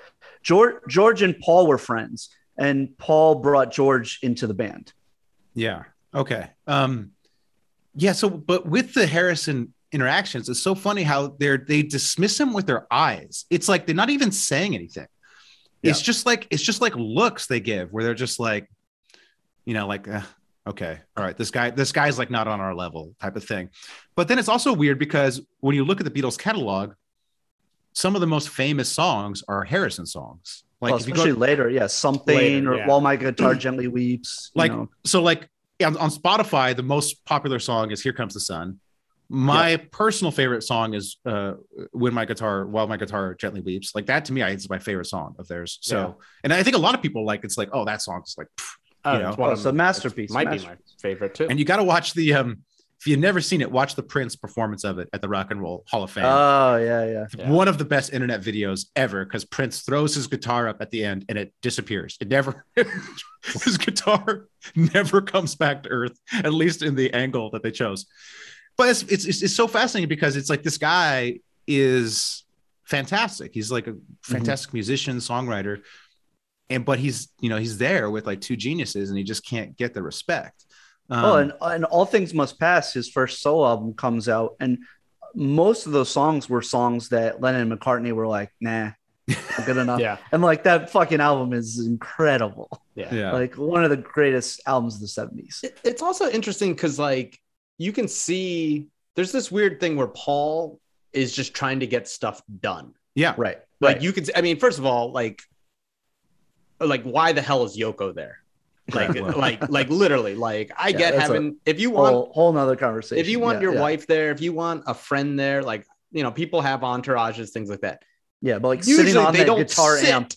George and Paul were friends, and Paul brought George into the band. Yeah. Okay. So, but with the Harrison interactions, it's so funny how they dismiss him with their eyes. It's like they're not even saying anything. Yeah. It's just like looks they give, where they're just like, you know, like okay, all right, this guy's like not on our level type of thing. But then it's also weird because when you look at the Beatles catalog. some of the most famous songs are Harrison songs. Like well, especially if you go, later, yeah, something later, or yeah. While My Guitar Gently Weeps. Like you know. So, like yeah, on Spotify, the most popular song is "Here Comes the Sun." My yeah. personal favorite song is While My Guitar Gently Weeps. Like that to me, it's my favorite song of theirs. So, yeah. And I think a lot of people like it's like, oh, that song's like, you know, it's a masterpiece. Might be my favorite too. And you got to watch the if you've never seen it, watch the Prince performance of it at the Rock and Roll Hall of Fame. Oh, yeah. One of the best internet videos ever, because Prince throws his guitar up at the end and it disappears. It never, his guitar never comes back to earth, at least in the angle that they chose. But it's so fascinating because it's like this guy is fantastic. He's like a fantastic musician, songwriter. But he's, you know, he's there with like two geniuses and he just can't get the respect. And All Things Must Pass, his first solo album, comes out, and most of those songs were songs that Lennon and McCartney were like, nah, not good enough. Yeah. And like that fucking album is incredible. Yeah. Like one of the greatest albums of the 70s. It's also interesting because like you can see there's this weird thing where Paul is just trying to get stuff done. Yeah. Right. Like you could, I mean, first of all, like why the hell is Yoko there? like literally, like I get having if you want whole nother conversation, if you want your wife there, if you want a friend there, like, you know, people have entourages, things like that. Yeah. But like usually sitting on they don't guitar amp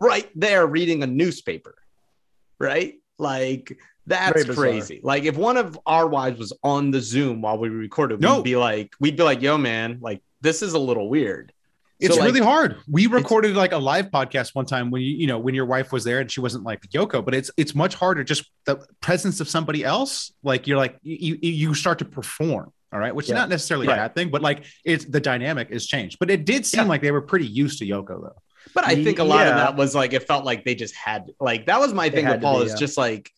right there reading a newspaper, right? Like that's crazy. Like if one of our wives was on the Zoom while we recorded, we'd be like, yo man, like this is a little weird. It's so really hard. We recorded like a live podcast one time when when your wife was there and she wasn't like Yoko, but it's much harder. Just the presence of somebody else, like you're like you start to perform, all right, which is not necessarily a bad thing, but like it's the dynamic is changed. But it did seem like they were pretty used to Yoko though. But I think a lot of that was like it felt like they just had like that was my thing with Paul is just like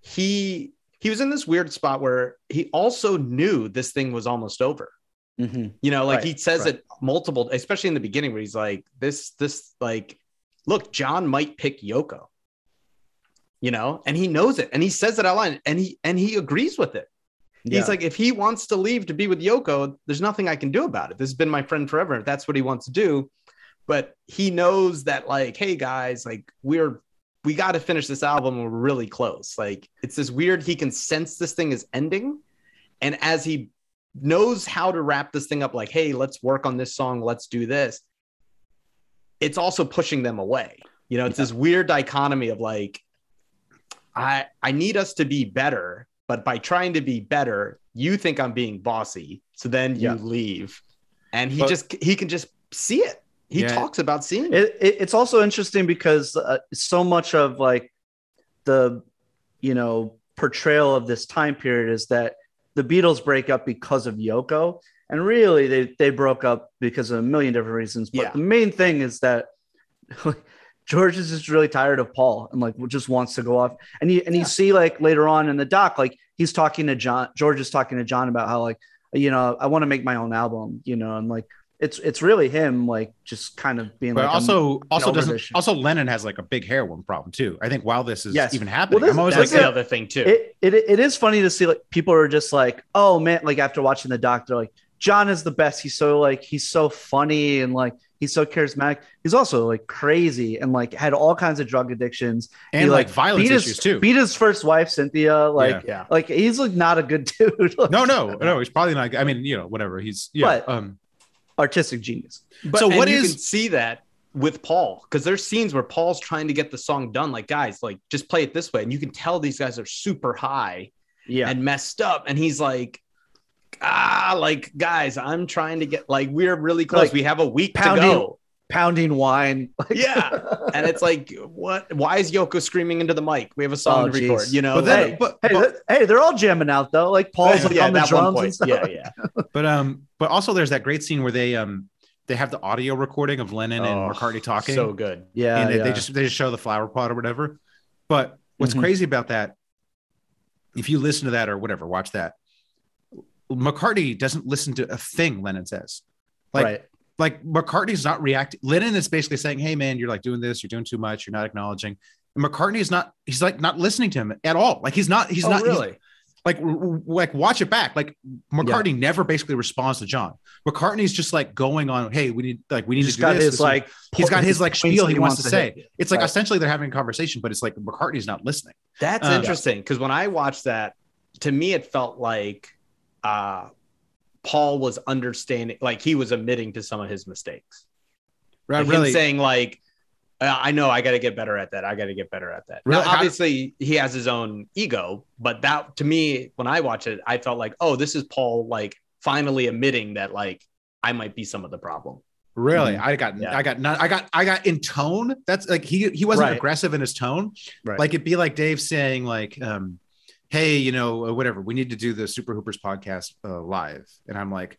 he was in this weird spot where he also knew this thing was almost over. You know, like he says it multiple, especially in the beginning where he's like, this, like, look, John might pick Yoko, you know, and he knows it and he says it out loud and he agrees with it. Yeah. He's like, if he wants to leave to be with Yoko, there's nothing I can do about it. This has been my friend forever. If that's what he wants to do. But he knows that like, hey guys, like we got to finish this album. We're really close. Like it's this weird, he can sense this thing is ending. And as he knows how to wrap this thing up, like, hey, let's work on this song, let's do this, it's also pushing them away, you know. It's this weird dichotomy of like I need us to be better, but by trying to be better you think I'm being bossy, so then you leave. And he can just see it. He talks about seeing it. It's also interesting because so much of like the portrayal of this time period is that the Beatles break up because of Yoko, and really they broke up because of a million different reasons. But the main thing is that George is just really tired of Paul and like just wants to go off. And you see like later on in the doc, like he's talking to John. George is talking to John about how like, you know, I want to make my own album, you know, and like it's really him like just kind of being. But like, also Lennon has like a big heroin problem too. I think while this is even happening, I'm always like the other thing too. It is funny to see like people are just like, oh man, like after watching the doc, they're like, John is the best. He's so like he's so funny and like he's so charismatic. He's also like crazy and like had all kinds of drug addictions and he, like violence issues too. Beat his first wife Cynthia. Like like he's like not a good dude. Like, no, he's probably not. I mean, you know, whatever. He's artistic genius. But so what you can see that with Paul, because there's scenes where Paul's trying to get the song done, like, guys, like just play it this way, and you can tell these guys are super high and messed up, and he's like, like guys, I'm trying to get, like, we're really close, like, we have a week to go, pounding wine. And it's like, what, why is Yoko screaming into the mic? We have a song to record, you know. But then, like, hey they're all jamming out though, like Paul's like on the drums and stuff. But also there's that great scene where they have the audio recording of Lennon and McCartney talking, so good. They just show the flower pot or whatever. But what's crazy about that, if you listen to that or whatever, watch that, McCartney doesn't listen to a thing Lennon says, like Like McCartney's not reacting. Lennon is basically saying, hey man, you're like doing this, you're doing too much, you're not acknowledging. And McCartney's not, he's like not listening to him at all. Like he's not, he's Like watch it back. Like McCartney never basically responds to John. McCartney's just like going on, hey, we need to do this. He's got his like spiel he wants to say. It's like essentially they're having a conversation, but it's like McCartney's not listening. That's interesting because when I watched that, to me it felt like Paul was understanding, like he was admitting to some of his mistakes. Right, like really saying like, I know I got to get better at that. Now, obviously, he has his own ego, but that to me, when I watch it, I felt like, oh, this is Paul like finally admitting that like I might be some of the problem. Really, mm-hmm. I got in tone. That's like he wasn't aggressive in his tone. Right. Like it'd be like Dave saying like, "Hey, you know, whatever. We need to do the Super Hoopers podcast live," and I'm like.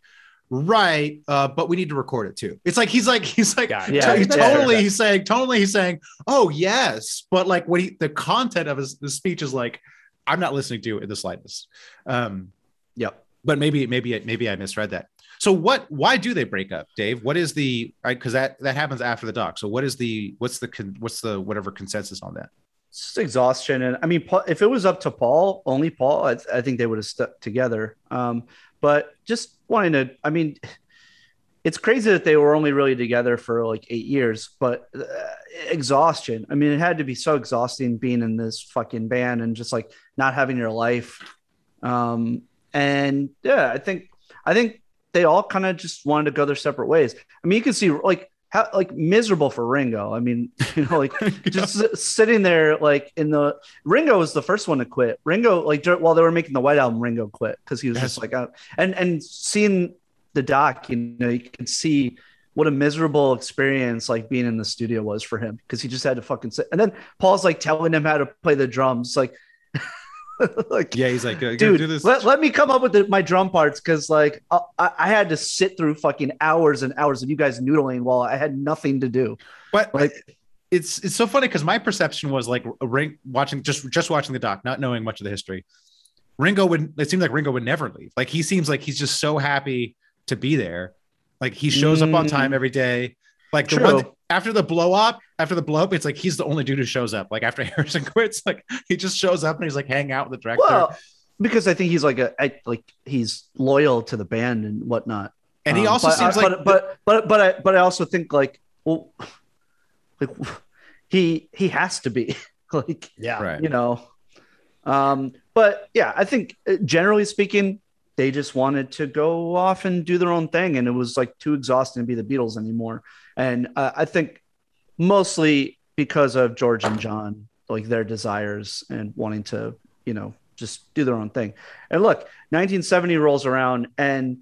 Right, but we need to record it too. It's like he's like he's saying oh yes, but like what the content of his speech is like I'm not listening to in the slightest. But maybe I misread that. So why do they break up, Dave? What is the right, because that happens after the doc. So what's the whatever consensus on that? It's just exhaustion. And I mean, if it was up to Paul, I think they would have stuck together. But just wanting to, I mean, it's crazy that they were only really together for like 8 years, but exhaustion. I mean, it had to be so exhausting being in this fucking band and just like not having your life. And yeah, I think they all kind of just wanted to go their separate ways. I mean, you can see like, how, like miserable for Ringo. I mean, you know, like just sitting there, like Ringo was the first one to quit. Ringo, like while they were making the White Album, Ringo quit because he was just like, and seeing the doc, you know, you could see what a miserable experience like being in the studio was for him because he just had to fucking sit. And then Paul's like telling him how to play the drums, like. Like, yeah, he's like, dude, do this. Let me come up with my drum parts because, like, I had to sit through fucking hours and hours of you guys noodling while I had nothing to do. But like, it's so funny because my perception was like, watching the doc, not knowing much of the history. It seemed like Ringo would never leave. Like, he seems like he's just so happy to be there. Like, he shows up on time every day. Like the one after the blow up, it's like he's the only dude who shows up. Like after Harrison quits, like he just shows up and he's like hanging out with the director. Well, because I think he's like he's loyal to the band and whatnot. And he also seems I also think like he has to be like you know. But yeah, I think generally speaking, they just wanted to go off and do their own thing. And it was like too exhausting to be the Beatles anymore. And I think mostly because of George and John, like their desires and wanting to, you know, just do their own thing. And look, 1970 rolls around and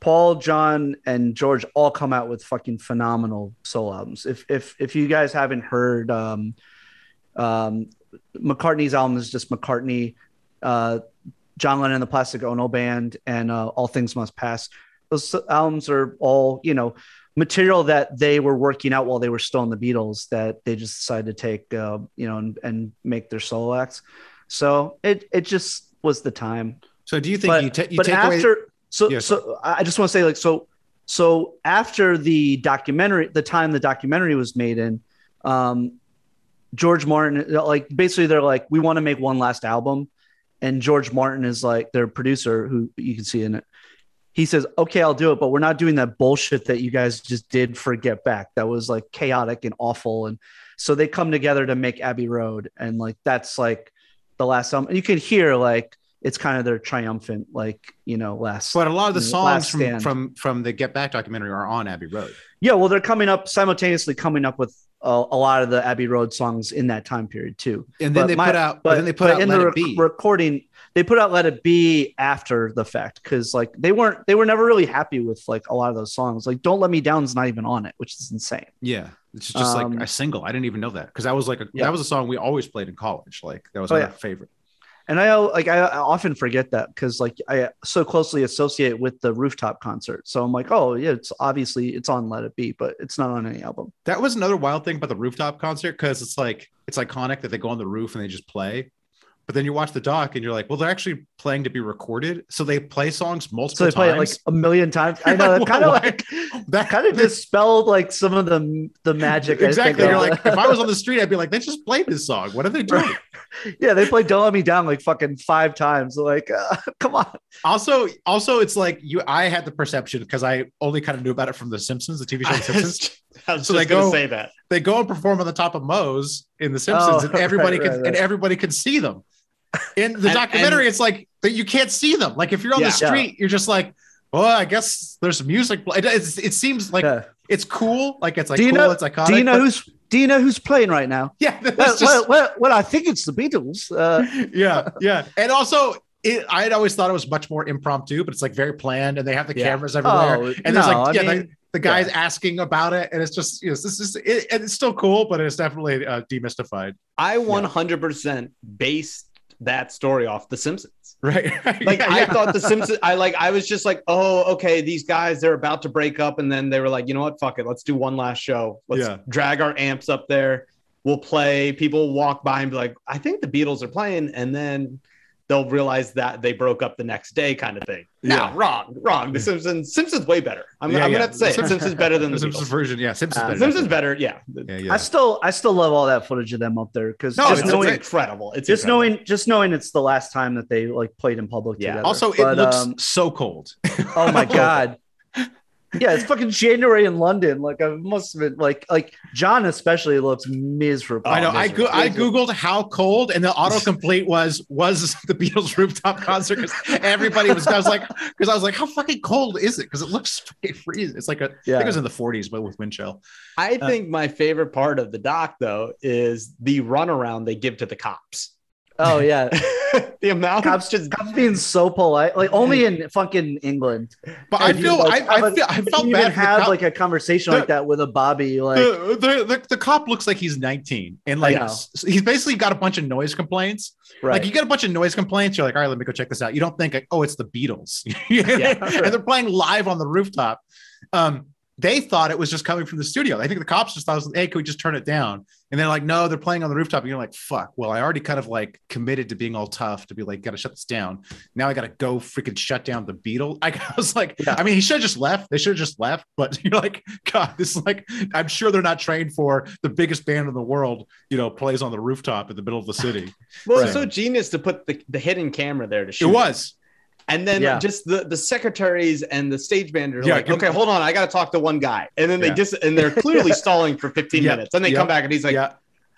Paul, John, and George all come out with fucking phenomenal solo albums. If you guys haven't heard, McCartney's album is just McCartney, John Lennon and the Plastic Ono Band, and All Things Must Pass. Those albums are all, you know, material that they were working out while they were still in the Beatles that they just decided to take, you know, and make their solo acts. So it just was the time. So do you think I just want to say like, so after the documentary, the time the documentary was made in, George Martin, like basically they're like, we want to make one last album. And George Martin is like their producer, who you can see in it. He says, okay, I'll do it, but we're not doing that bullshit that you guys just did for Get Back. That was like chaotic and awful. And so they come together to make Abbey Road. And like, that's like the last album. And you can hear like, it's kind of their triumphant, like, you know, last. But a lot of the songs from the Get Back documentary are on Abbey Road. Yeah. Well, they're simultaneously coming up with a lot of the Abbey Road songs in that time period too. And then they put out Let It Be. Recording, they put out Let It Be after the fact. Cause like they were never really happy with like a lot of those songs. Like Don't Let Me Down is not even on it, which is insane. Yeah. It's just like a single. I didn't even know that. Cause that was like, that was a song we always played in college. Like that was our favorite. And I often forget that because like I so closely associate with the rooftop concert. So I'm like, oh yeah, it's obviously it's on Let It Be, but it's not on any album. That was another wild thing about the rooftop concert because it's like it's iconic that they go on the roof and they just play. But then you watch the doc and you're like, well, they're actually playing to be recorded. So they play songs multiple times. So they play it like a million times. I know. That kind of like that kind of dispelled like some of the magic. Exactly. You're like, if I was on the street, I'd be like, they just played this song. What are they doing? Yeah, they played Don't Let Me Down like fucking 5 times. Like, come on. Also, it's like I had the perception because I only kind of knew about it from The Simpsons, the TV show The Simpsons. I was so just going to say that. They go and perform on the top of Moe's in The Simpsons, and everybody can see them. In the documentary, it's like that you can't see them. Like if you're on the street, you're just like, oh, I guess there's music. It seems like it's cool. Like it's like it's iconic. Do you know who's playing right now? Yeah. Well, I think it's the Beatles. Yeah. And also, I'd always thought it was much more impromptu, but it's like very planned, and they have the cameras everywhere. The guy's asking about it, and it's just it's still cool, but it's definitely demystified. I 100% based that story off The Simpsons, right? I thought The Simpsons. I was just like, oh, okay, these guys, they're about to break up, and then they were like, you know what, fuck it, let's do one last show. Let's drag our amps up there. We'll play. People walk by and be like, I think the Beatles are playing, and then they'll realize that they broke up the next day, kind of thing. Yeah, no, wrong. The Simpsons way better. I'm gonna have to say it. Simpsons better than the Simpsons version. Yeah, Simpsons better. Yeah. I still love all that footage of them up there because it's incredible. It's just incredible. Knowing it's the last time that they like played in public. Yeah. Together. Also, it looks so cold. Oh my god. Yeah, it's fucking January in London. Like I must have been like John especially looks miserable. I know. I googled how cold, and the autocomplete was the Beatles rooftop concert because everybody was. I was like, how fucking cold is it? Because it looks straight freezing. It's like I think it was in the 40s, but with wind chill. I think my favorite part of the doc though is the runaround they give to the cops. Oh yeah, the amount of cops being so polite, like only in fucking England. But and I felt bad. Have like a conversation like that with a Bobby. Like the cop looks like he's 19, and like he's basically got a bunch of noise complaints. Right. Like you got a bunch of noise complaints. You're like, all right, let me go check this out. You don't think, like, oh, it's the Beatles, and they're playing live on the rooftop. They thought it was just coming from the studio. I think the cops just thought, hey, can we just turn it down? And they're like, no, they're playing on the rooftop. And you're like, fuck. Well, I already kind of like committed to being all tough to be like, got to shut this down. Now I got to go freaking shut down the Beatles. I was like, I mean, he should have just left. They should have just left. But you're like, God, this is like, I'm sure they're not trained for the biggest band in the world, plays on the rooftop in the middle of the city. Well, it's so genius to put the hidden camera there to shoot. It was. And then just the secretaries and the stage managers are like, okay, hold on. I got to talk to one guy. And then they just, and they're clearly stalling for 15 minutes. And they come back and he's like,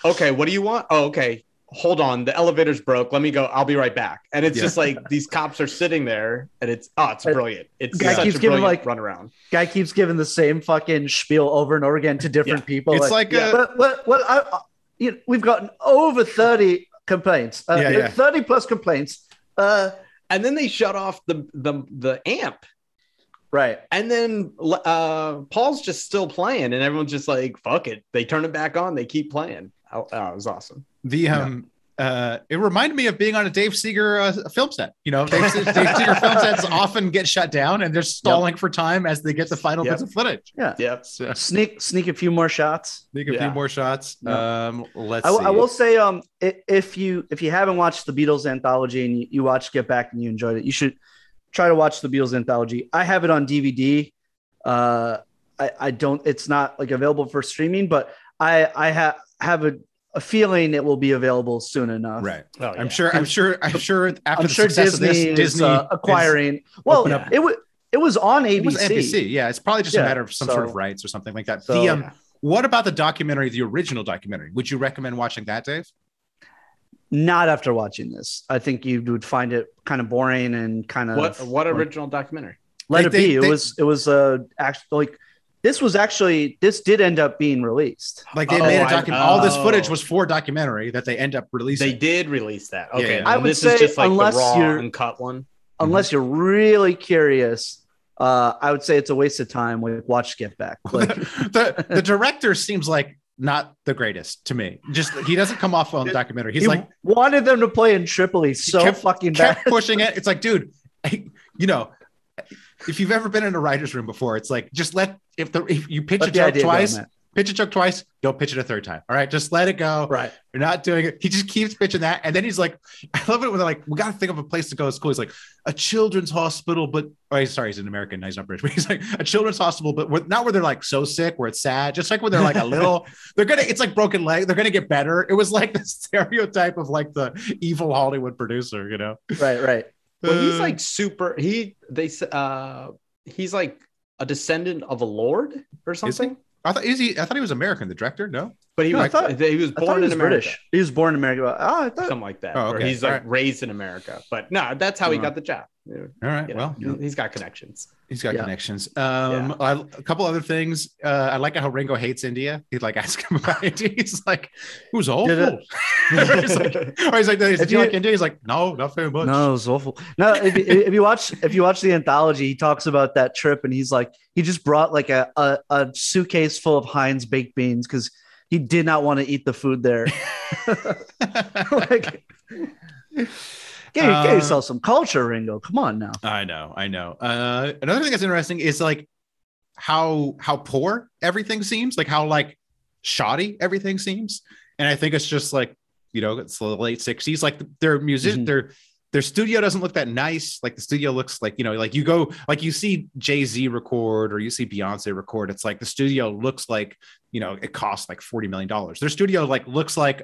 okay, what do you want? Oh, okay. Hold on. The elevator's broke. Let me go. I'll be right back. And it's just like, these cops are sitting there and it's brilliant. It's such a brilliant runaround. Guy keeps giving the same fucking spiel over and over again to different people. It's we've gotten over 30 complaints, 30 plus complaints. And then they shut off the amp. Right. And then Paul's just still playing and everyone's just like, fuck it. They turn it back on. They keep playing. Oh, it was awesome. It reminded me of being on a Dave Seeger film set. Dave Seeger film sets often get shut down and they're stalling for time as they get the final bits of footage. Yeah. Yep. So. Sneak a few more shots. Yep. Let's see. I will say, if you haven't watched the Beatles anthology and you watched Get Back and you enjoyed it, you should try to watch the Beatles anthology. I have it on DVD. It's not like available for streaming, but I have a feeling it will be available soon enough. Right. Oh, yeah. I'm sure after the success Disney of this, Disney is acquiring. Well, it was on ABC. It was NBC. Yeah. It's probably just a matter of some sort of rights or something like that. So, what about the documentary, the original documentary? Would you recommend watching that, Dave? Not after watching this. I think you would find it kind of boring and kind of what original documentary? Let It Be. This did end up being released. Like they made a documentary. All this footage was for documentary that they end up releasing. They did release that. Okay. Yeah. I would say, unless you're uncut one, you're really curious, I would say it's a waste of time when you watch Get Back. Like, the director seems like not the greatest to me. Just he doesn't come off on documentary. He like wanted them to play in Tripoli so fucking bad. Kept pushing it. It's like, dude, if you've ever been in a writer's room before, it's like, just if you pitch a joke twice, pitch a joke twice, don't pitch it a third time. All right, just let it go. Right. You're not doing it. He just keeps pitching that. And then he's like, I love it when they're like, we got to think of a place to go. It's cool. He's like, a children's hospital, but, oh, sorry, he's an American. He's not British, but he's like, a children's hospital, but not where they're like so sick, where it's sad. Just like when they're like a little, they're going to, it's like broken leg. They're going to get better. It was like the stereotype of like the evil Hollywood producer, you know? Right, right. Well, he's like super, he's like a descendant of a lord or something. I thought he was American, the director. No, but he was. British. He was born in America. Oh, I thought something like that. Oh, okay. Or he's like raised in America. But no, that's how he got the job. All right. You know, well, he's got connections. He's got connections. A couple other things. I like how Ringo hates India. He'd like ask him about India. He's like, "Who's awful?" He's like, "Do you like India?" He's like, "No, not very much." No, it was awful. No, if you watch the anthology, he talks about that trip, and he's like, he just brought like a suitcase full of Heinz baked beans because he did not want to eat the food there. Like. Get yourself some culture, Ringo. Come on now. I know. Another thing that's interesting is like how poor everything seems, like how like shoddy everything seems. And I think it's just like, you know, it's the late 60s. Like their music, their studio doesn't look that nice. Like the studio looks like, you know, like you go, like you see Jay-Z record or you see Beyonce record. It's like the studio looks like, you know, it costs like $40 million. Their studio like looks like,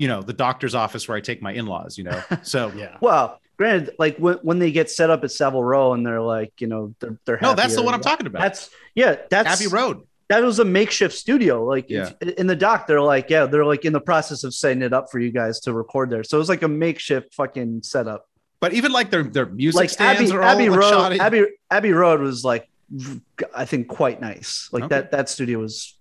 you know, the doctor's office where I take my in-laws, you know? So, yeah. Well, granted, like when they get set up at Savile Row and they're like, you know, they're happier. No, that's the one I'm talking about. That's Abbey Road. That was a makeshift studio. Like in the dock, they're like in the process of setting it up for you guys to record there. So it was like a makeshift fucking setup. But even like their music like stands are all like shoddy. Abbey Road was like, I think quite nice. Like that studio was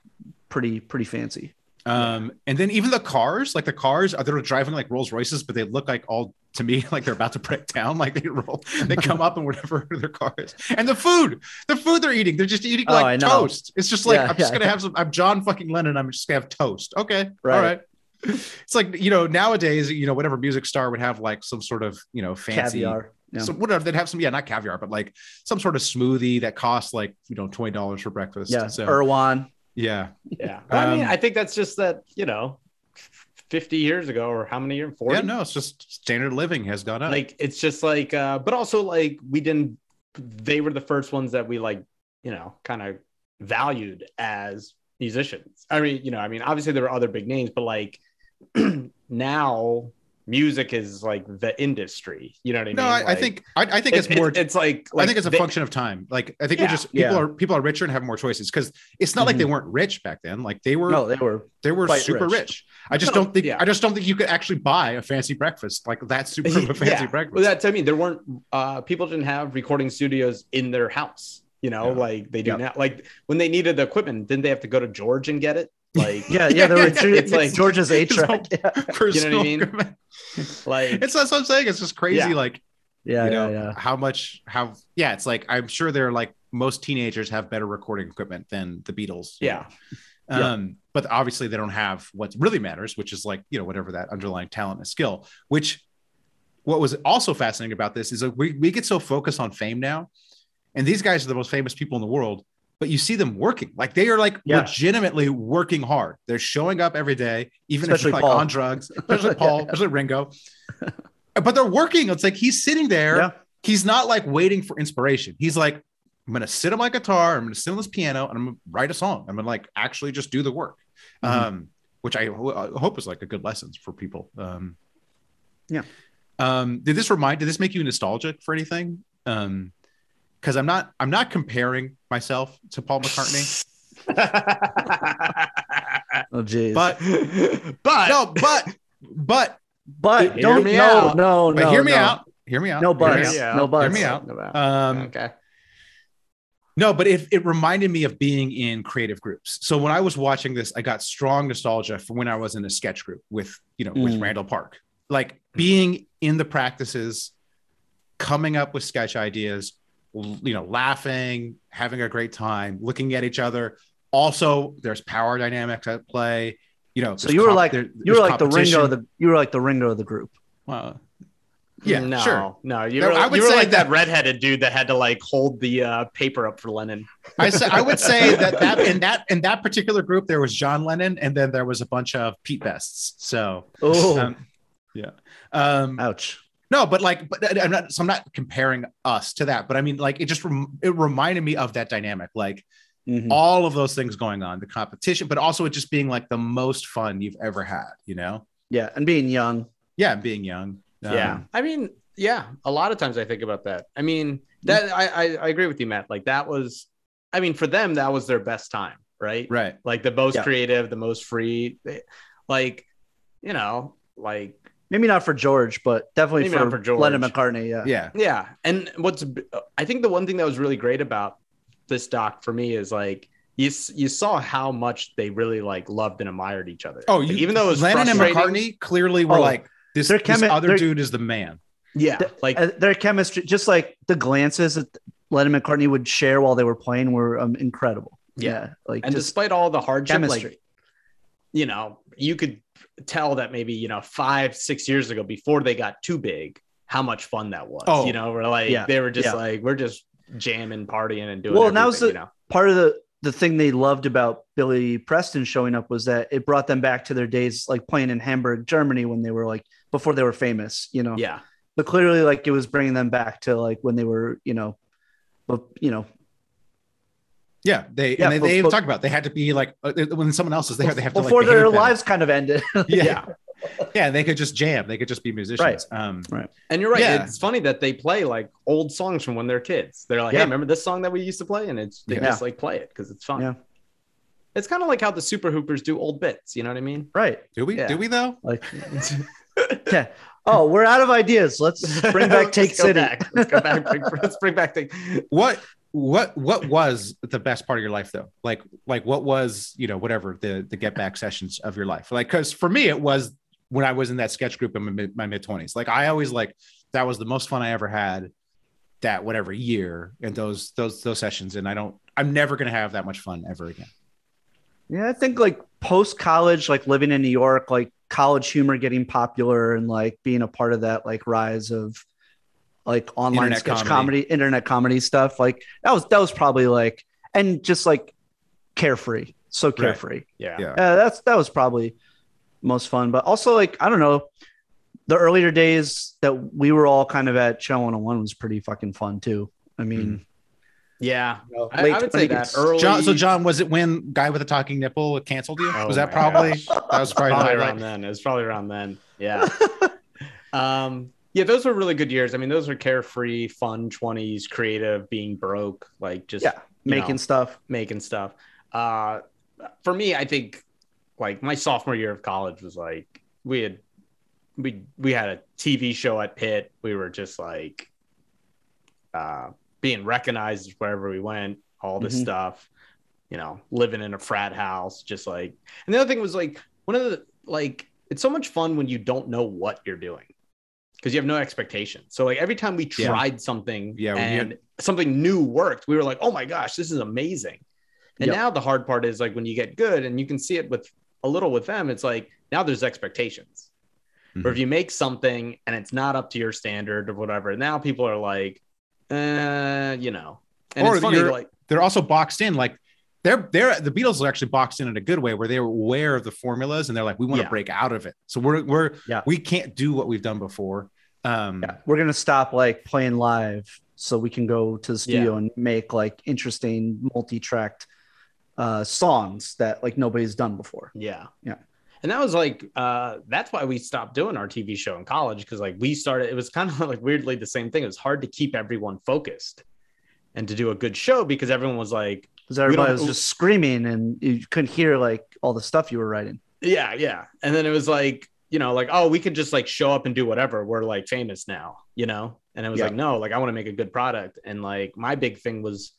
pretty fancy. And then even the cars they're driving like Rolls Royces, but they look like all to me, like they're about to break down. Like they come up and whatever their car is. And the food they're eating, they're just eating like toast. It's just like, I'm just going to have some, I'm John fucking Lennon. I'm just gonna have toast. Okay. Right. All right. It's like, you know, nowadays, you know, whatever music star would have like some sort of, you know, fancy caviar. Yeah. So whatever, they'd have some, not caviar, but like some sort of smoothie that costs like, you know, $20 for breakfast. Yeah. So. Irwan. Yeah. I mean, I think that's just that, you know, 50 years ago or how many years? 40? Yeah, no, it's just standard living has gone up. Like, it's just like, but also like they were the first ones that we like, you know, kind of valued as musicians. I mean, obviously there were other big names, but like now music is like the industry, you know what I mean? No, I think it's more, it's like I think it's a function of time. Like, I think people are richer and have more choices because it's not like they weren't rich back then. Like they were super rich. I just don't think you could actually buy a fancy breakfast. Like that's super of a fancy breakfast. Well, that's, I mean, there weren't, people didn't have recording studios in their house, you know, like they do now. Like when they needed the equipment, didn't they have to go to George and get it? Like it's like George's A-track. You know what I mean? Like that's what I'm saying. It's just crazy. Like how much it's like I'm sure they're like most teenagers have better recording equipment than the Beatles. But obviously they don't have what really matters, which is like, you know, whatever that underlying talent and skill. Which what was also fascinating about this is like we get so focused on fame now, and these guys are the most famous people in the world. But you see them working, like they are like legitimately working hard. They're showing up every day, even especially if you're like on drugs, especially Paul, especially Ringo. But they're working. It's like he's sitting there. Yeah. He's not like waiting for inspiration. He's like, I'm going to sit on my guitar. I'm going to sit on this piano and I'm going to write a song. I'm going to like actually just do the work, which I hope is like a good lesson for people. Did this make you nostalgic for anything? Because I'm not comparing myself to Paul McCartney. Oh geez. But don't me out. No. Hear me out. Hear me out. No buts. No buts. Hear me out. Okay. No, but it reminded me of being in creative groups. So when I was watching this, I got strong nostalgia for when I was in a sketch group with Randall Park, like being in the practices, coming up with sketch ideas. You know, laughing, having a great time, looking at each other. Also, there's power dynamics at play. You know, so you were like the Ringo of the group. Wow. Yeah, no, sure. No, you were like that redheaded dude that had to like hold the paper up for Lennon. I would say that in that particular group there was John Lennon, and then there was a bunch of Pete Bests. So, ouch. No, but I'm not. So I'm not comparing us to that. But I mean, like, it just it reminded me of that dynamic, like all of those things going on, the competition, but also it just being like the most fun you've ever had, you know? Yeah, and being young. Yeah, being young. Yeah, I mean, yeah. A lot of times I think about that. I mean, that I agree with you, Matt. Like that was, I mean, for them that was their best time, right? Right. Like the most creative, the most free. Like, you know, like maybe not for George, but definitely for Lennon McCartney. Yeah. Yeah. Yeah. And I think the one thing that was really great about this doc for me is like you saw how much they really like loved and admired each other. Oh, even though it was Lennon and McCartney clearly were like. This other dude is the man. Yeah. Like their chemistry, just like the glances that Lennon McCartney would share while they were playing were incredible. Yeah. Like, and despite all the hardship, chemistry. Like, you know, you could tell that maybe, you know, 5-6 years ago before they got too big, how much fun that was, you know, we're like, they were just like, we're just jamming, partying and doing well. And that was part of the thing they loved about Billy Preston showing up was that it brought them back to their days, like playing in Hamburg, Germany, when they were like, before they were famous, you know? Yeah. But clearly like it was bringing them back to like when they were, you know. Yeah. They talk about, they had to be like, when someone else is there, they have to before like their lives kind of ended. Yeah. Yeah. They could just jam. They could just be musicians. Right. Right. And you're right. Yeah. It's funny that they play like old songs from when they're kids. They're like, hey, remember this song that we used to play? And it's, they just like play it because it's fun. Yeah. It's kind of like how the Super Hoopers do old bits. You know what I mean? Right. Do we though? Like, yeah. Oh, we're out of ideas. Let's bring back Take City. Let's go back. Let's bring back Take. What was the best part of your life though? Like what was, you know, whatever the get back sessions of your life? Like, cause for me, it was when I was in that sketch group in my mid twenties, like I always like, that was the most fun I ever had that whatever year and those sessions. And I'm never going to have that much fun ever again. Yeah. I think like post college, like living in New York, like college humor getting popular and like being a part of that, like rise of like online internet sketch comedy, internet comedy stuff. Like that was probably like, and just like carefree. So carefree. Right. Yeah. Yeah. That was probably most fun, but also like, I don't know, the earlier days that we were all kind of at Show 101 was pretty fucking fun too. I mean, yeah, you know, I would say that early. John, was it when Guy with a Talking Nipple canceled you? Oh, was that probably gosh. That was probably around right. then? It was probably around then. Yeah. Yeah, those were really good years. I mean, those were carefree, fun 20s, creative, being broke, like just making stuff. For me, I think like my sophomore year of college was like we had a TV show at Pitt. We were just like. Being recognized wherever we went, all this stuff, you know, living in a frat house, just like, and the other thing was like, it's so much fun when you don't know what you're doing because you have no expectation. So like every time we tried something and something new worked, we were like, oh my gosh, this is amazing. And now the hard part is like when you get good and you can see it with them, it's like, now there's expectations or if you make something and it's not up to your standard or whatever, now people are like, you know, and or it's funny, like they're also boxed in, like they're the Beatles are actually boxed in a good way where they were aware of the formulas and they're like, we want to break out of it. So we're we can't do what we've done before. We're going to stop like playing live so we can go to the studio and make like interesting multi-tracked songs that like nobody's done before. Yeah. Yeah. And that was like, that's why we stopped doing our TV show in college. Cause like it was kind of like weirdly the same thing. It was hard to keep everyone focused and to do a good show because everyone was like, because everybody was just screaming and you couldn't hear like all the stuff you were writing. Yeah. Yeah. And then it was like, you know, like, oh, we could just like show up and do whatever. We're like famous now, you know? And it was like, no, like I want to make a good product. And like, my big thing was,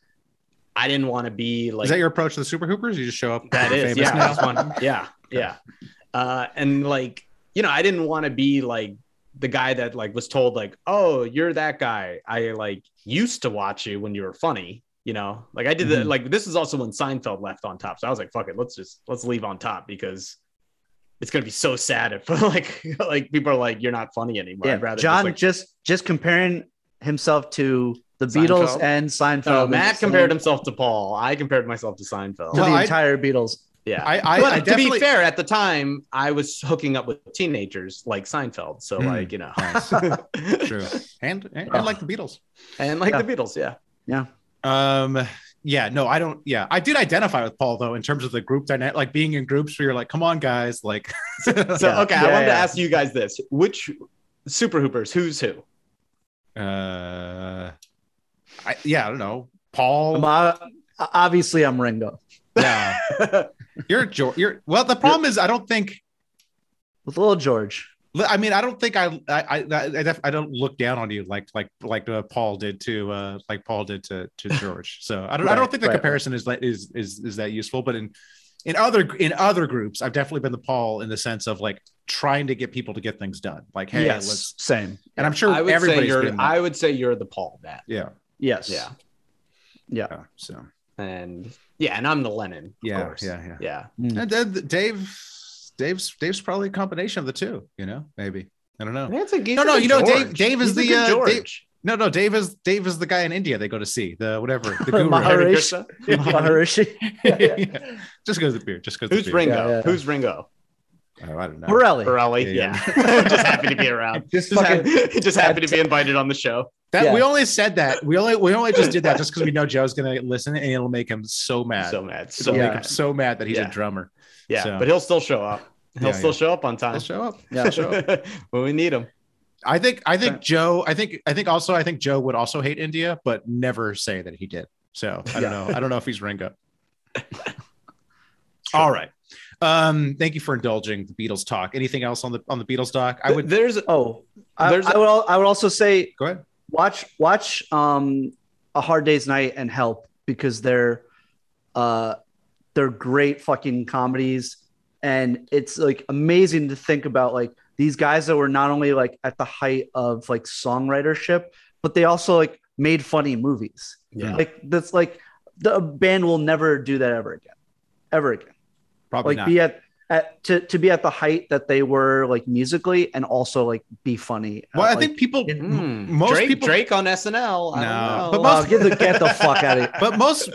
I didn't want to be like. Is that your approach to the Super Hoopers? You just show up. That is, famous now? That's one. Yeah, yeah. And like, you know, I didn't want to be like the guy that like was told like, oh, you're that guy. I like used to watch you when you were funny. You know, like I did that. Like this is also when Seinfeld left on top. So I was like, fuck it, let's leave on top because it's going to be so sad if like people are like, you're not funny anymore. Yeah. I'd rather John just comparing himself to the Beatles and Seinfeld. Matt compared himself to Paul. I compared myself to Seinfeld. To the entire Beatles. Yeah. But to be fair, at the time, I was hooking up with teenagers like Seinfeld. So like, you know. Nice. True. And like the Beatles. And like the Beatles. Yeah. Yeah. I did identify with Paul though in terms of the group dynamic, like being in groups where you're like, come on guys, like I wanted to ask you guys this. Which Super Hoopers, who's who? I don't know. Paul. Obviously I'm Ringo. Yeah. The problem is I don't think with little George. I mean, I don't think I don't look down on you like Paul did to George. So I don't think the comparison is that useful. But in other groups, I've definitely been the Paul in the sense of like trying to get people to get things done. Like, hey, let's same. And I'm sure everybody's been. I would say you're the Paul, Matt. Yeah. Yes. Yeah. Yeah. So and I'm the Lennon. Of course. Yeah. Mm. And Dave. Dave's probably a combination of the two, you know, maybe. I don't know. Dave is the guy in India they go to see, the whatever, the guru. Maharishi. Yeah. Just goes to the beer. Who's Ringo? Yeah. Who's Ringo? Oh, I don't know. Pirelli. Yeah. Just happy to be around. Just happy to be invited on the show. We only said that. We only just did that just because we know Joe's gonna listen and it'll make him so mad. It'll make him so mad that he's a drummer. Yeah, so. But he'll still show up. He'll still show up on time. He'll show up. Yeah, when we need him. I think Joe. I think Joe would also hate India, but never say that he did. So I don't know. I don't know if he's Ringo. Sure. All right. Thank you for indulging the Beatles talk. Anything else on the Beatles doc? I would also say. Go ahead. Watch A Hard Day's Night and Help, because they're great fucking comedies, and it's like amazing to think about like these guys that were not only like at the height of like songwritership, but they also like made funny movies. Yeah, like that's like the band will never do that ever again. Probably like not. Be to be at the height that they were like musically and also like be funny. Well, I think Drake on SNL. Get the fuck out of here. But most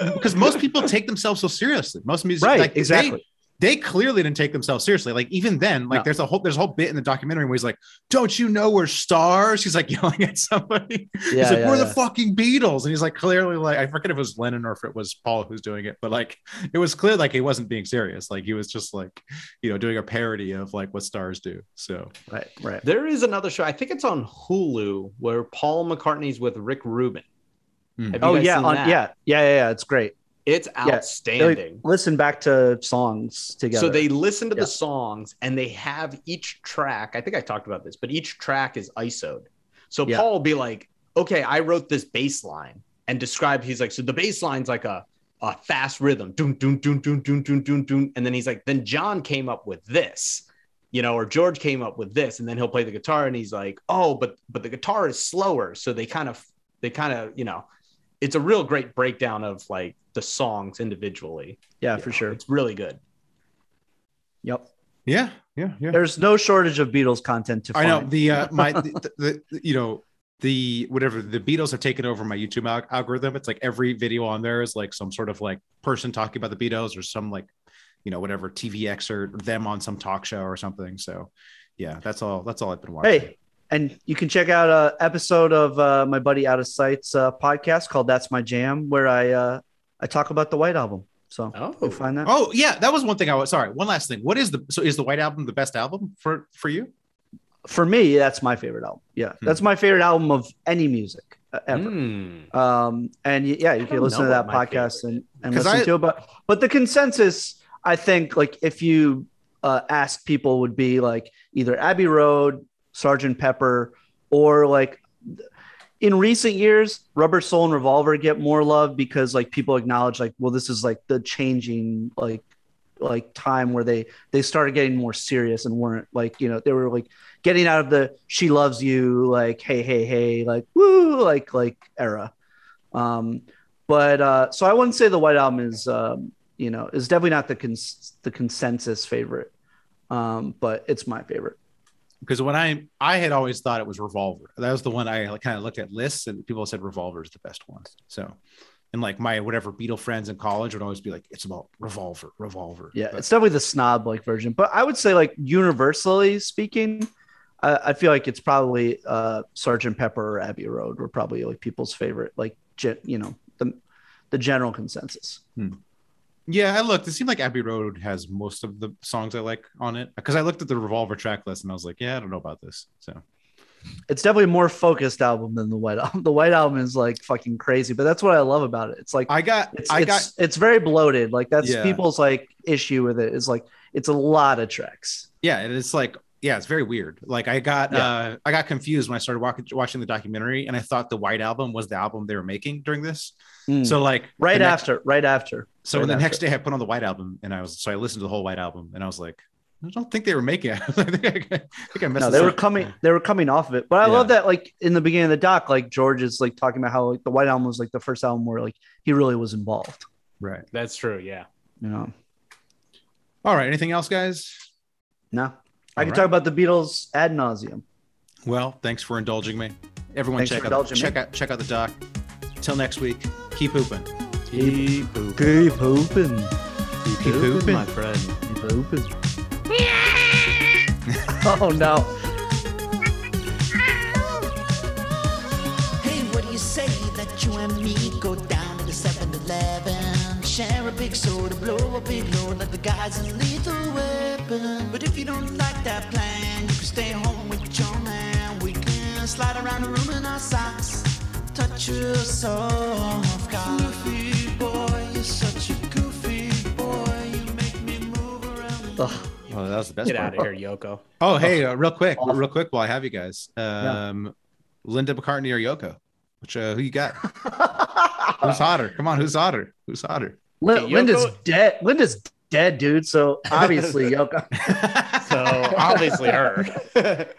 people take themselves so seriously. Most musicians, right? Like, exactly. They clearly didn't take themselves seriously. Like even then, like there's a whole bit in the documentary where he's like, "Don't you know we're stars?" He's like yelling at somebody. He's like, "We're the fucking Beatles," and he's like clearly like I forget if it was Lennon or if it was Paul who's doing it, but like it was clear like he wasn't being serious. Like he was just like doing a parody of like what stars do. So right. There is another show. I think it's on Hulu where Paul McCartney's with Rick Rubin. Mm. Yeah. It's great. It's outstanding. They listen back to songs together. So they listen to the songs and they have each track. I think I talked about this, but each track is ISO'd. So Paul will be like, okay, I wrote this bass line and describe. He's like, so the bass line's like a fast rhythm. Doom, doom, doom, doom, doom, doom, doom, doom. And then he's like, then John came up with this, or George came up with this. And then he'll play the guitar and he's like, oh, but the guitar is slower. So they kind of. It's a real great breakdown of like the songs individually. Yeah, for sure. It's really good. Yep. Yeah. There's no shortage of Beatles content to find. I know the Beatles have taken over my YouTube algorithm. It's like every video on there is like some sort of like person talking about the Beatles or some like, whatever TV excerpt or them on some talk show or something. So yeah, that's all I've been watching. Hey. And you can check out an episode of my buddy Out of Sight's podcast called That's My Jam, where I talk about the White Album. So you'll find that. Oh, yeah. That was one thing. One last thing. What is is the White Album the best album for you? For me, that's my favorite album. Yeah. Hmm. That's my favorite album of any music ever. Hmm. You can listen to that podcast and listen to it. But the consensus, I think, like if you ask people would be like either Abbey Road, Sergeant Pepper, or like in recent years, Rubber Soul and Revolver get more love because like people acknowledge like, well, this is like the changing like time where they started getting more serious and weren't like, they were like getting out of the She Loves You, like, hey, like, woo, like era. So I wouldn't say the White Album is definitely not the consensus favorite. But it's my favorite. Because when I had always thought it was Revolver. That was the one I kind of looked at lists, and people said Revolver is the best one. So, and like my whatever Beatle friends in college would always be like, it's about Revolver. Yeah, but it's definitely the snob like version. But I would say like universally speaking, I feel like it's probably Sgt. Pepper or Abbey Road were probably like people's favorite, like, you know, the general consensus. Hmm. Yeah, I looked. It seemed like Abbey Road has most of the songs I like on it, because I looked at the Revolver track list and I was like, yeah, I don't know about this. So it's definitely a more focused album than the White Album. The White Album is like fucking crazy, but that's what I love about it. It's like it's very bloated. Like that's people's like issue with it. It's like it's a lot of tracks. Yeah, and it's like it's very weird. Like I got confused when I started watching the documentary, and I thought the White Album was the album they were making during this. Mm. So like right after. So the next day I put on the White Album, and I listened to the whole White Album, and I was like, I don't think they were making it. I think I messed up. No, they were coming off of it. But I love that like in the beginning of the doc, like George is like talking about how like the White Album was like the first album where like he really was involved. Right. That's true. Yeah. You know. All right. Anything else, guys? No. I can talk about the Beatles ad nauseum. Well, thanks for indulging me. Everyone, check out the doc. Till next week, keep hooping. Keep hooping, my friend. Keep hooping. Oh no. Hey, what do you say that you and me go down to the 7-Eleven? Share a big soda, blow a big load, let the guys in Lethal Weapon. But if you don't like that plan, you can stay home with your man. We can slide around the room in our socks. Touch your soft car. Goofy boy, you're such a goofy boy. You make me move around. Oh, well, that was the best Get part. Out of here, Yoko. Oh, hey, real quick while I have you guys. Linda McCartney or Yoko? Which who you got? Who's hotter? Come on, who's hotter? Who's hotter? Linda's dead. Linda's dead, dude. So obviously Yoko. So obviously her.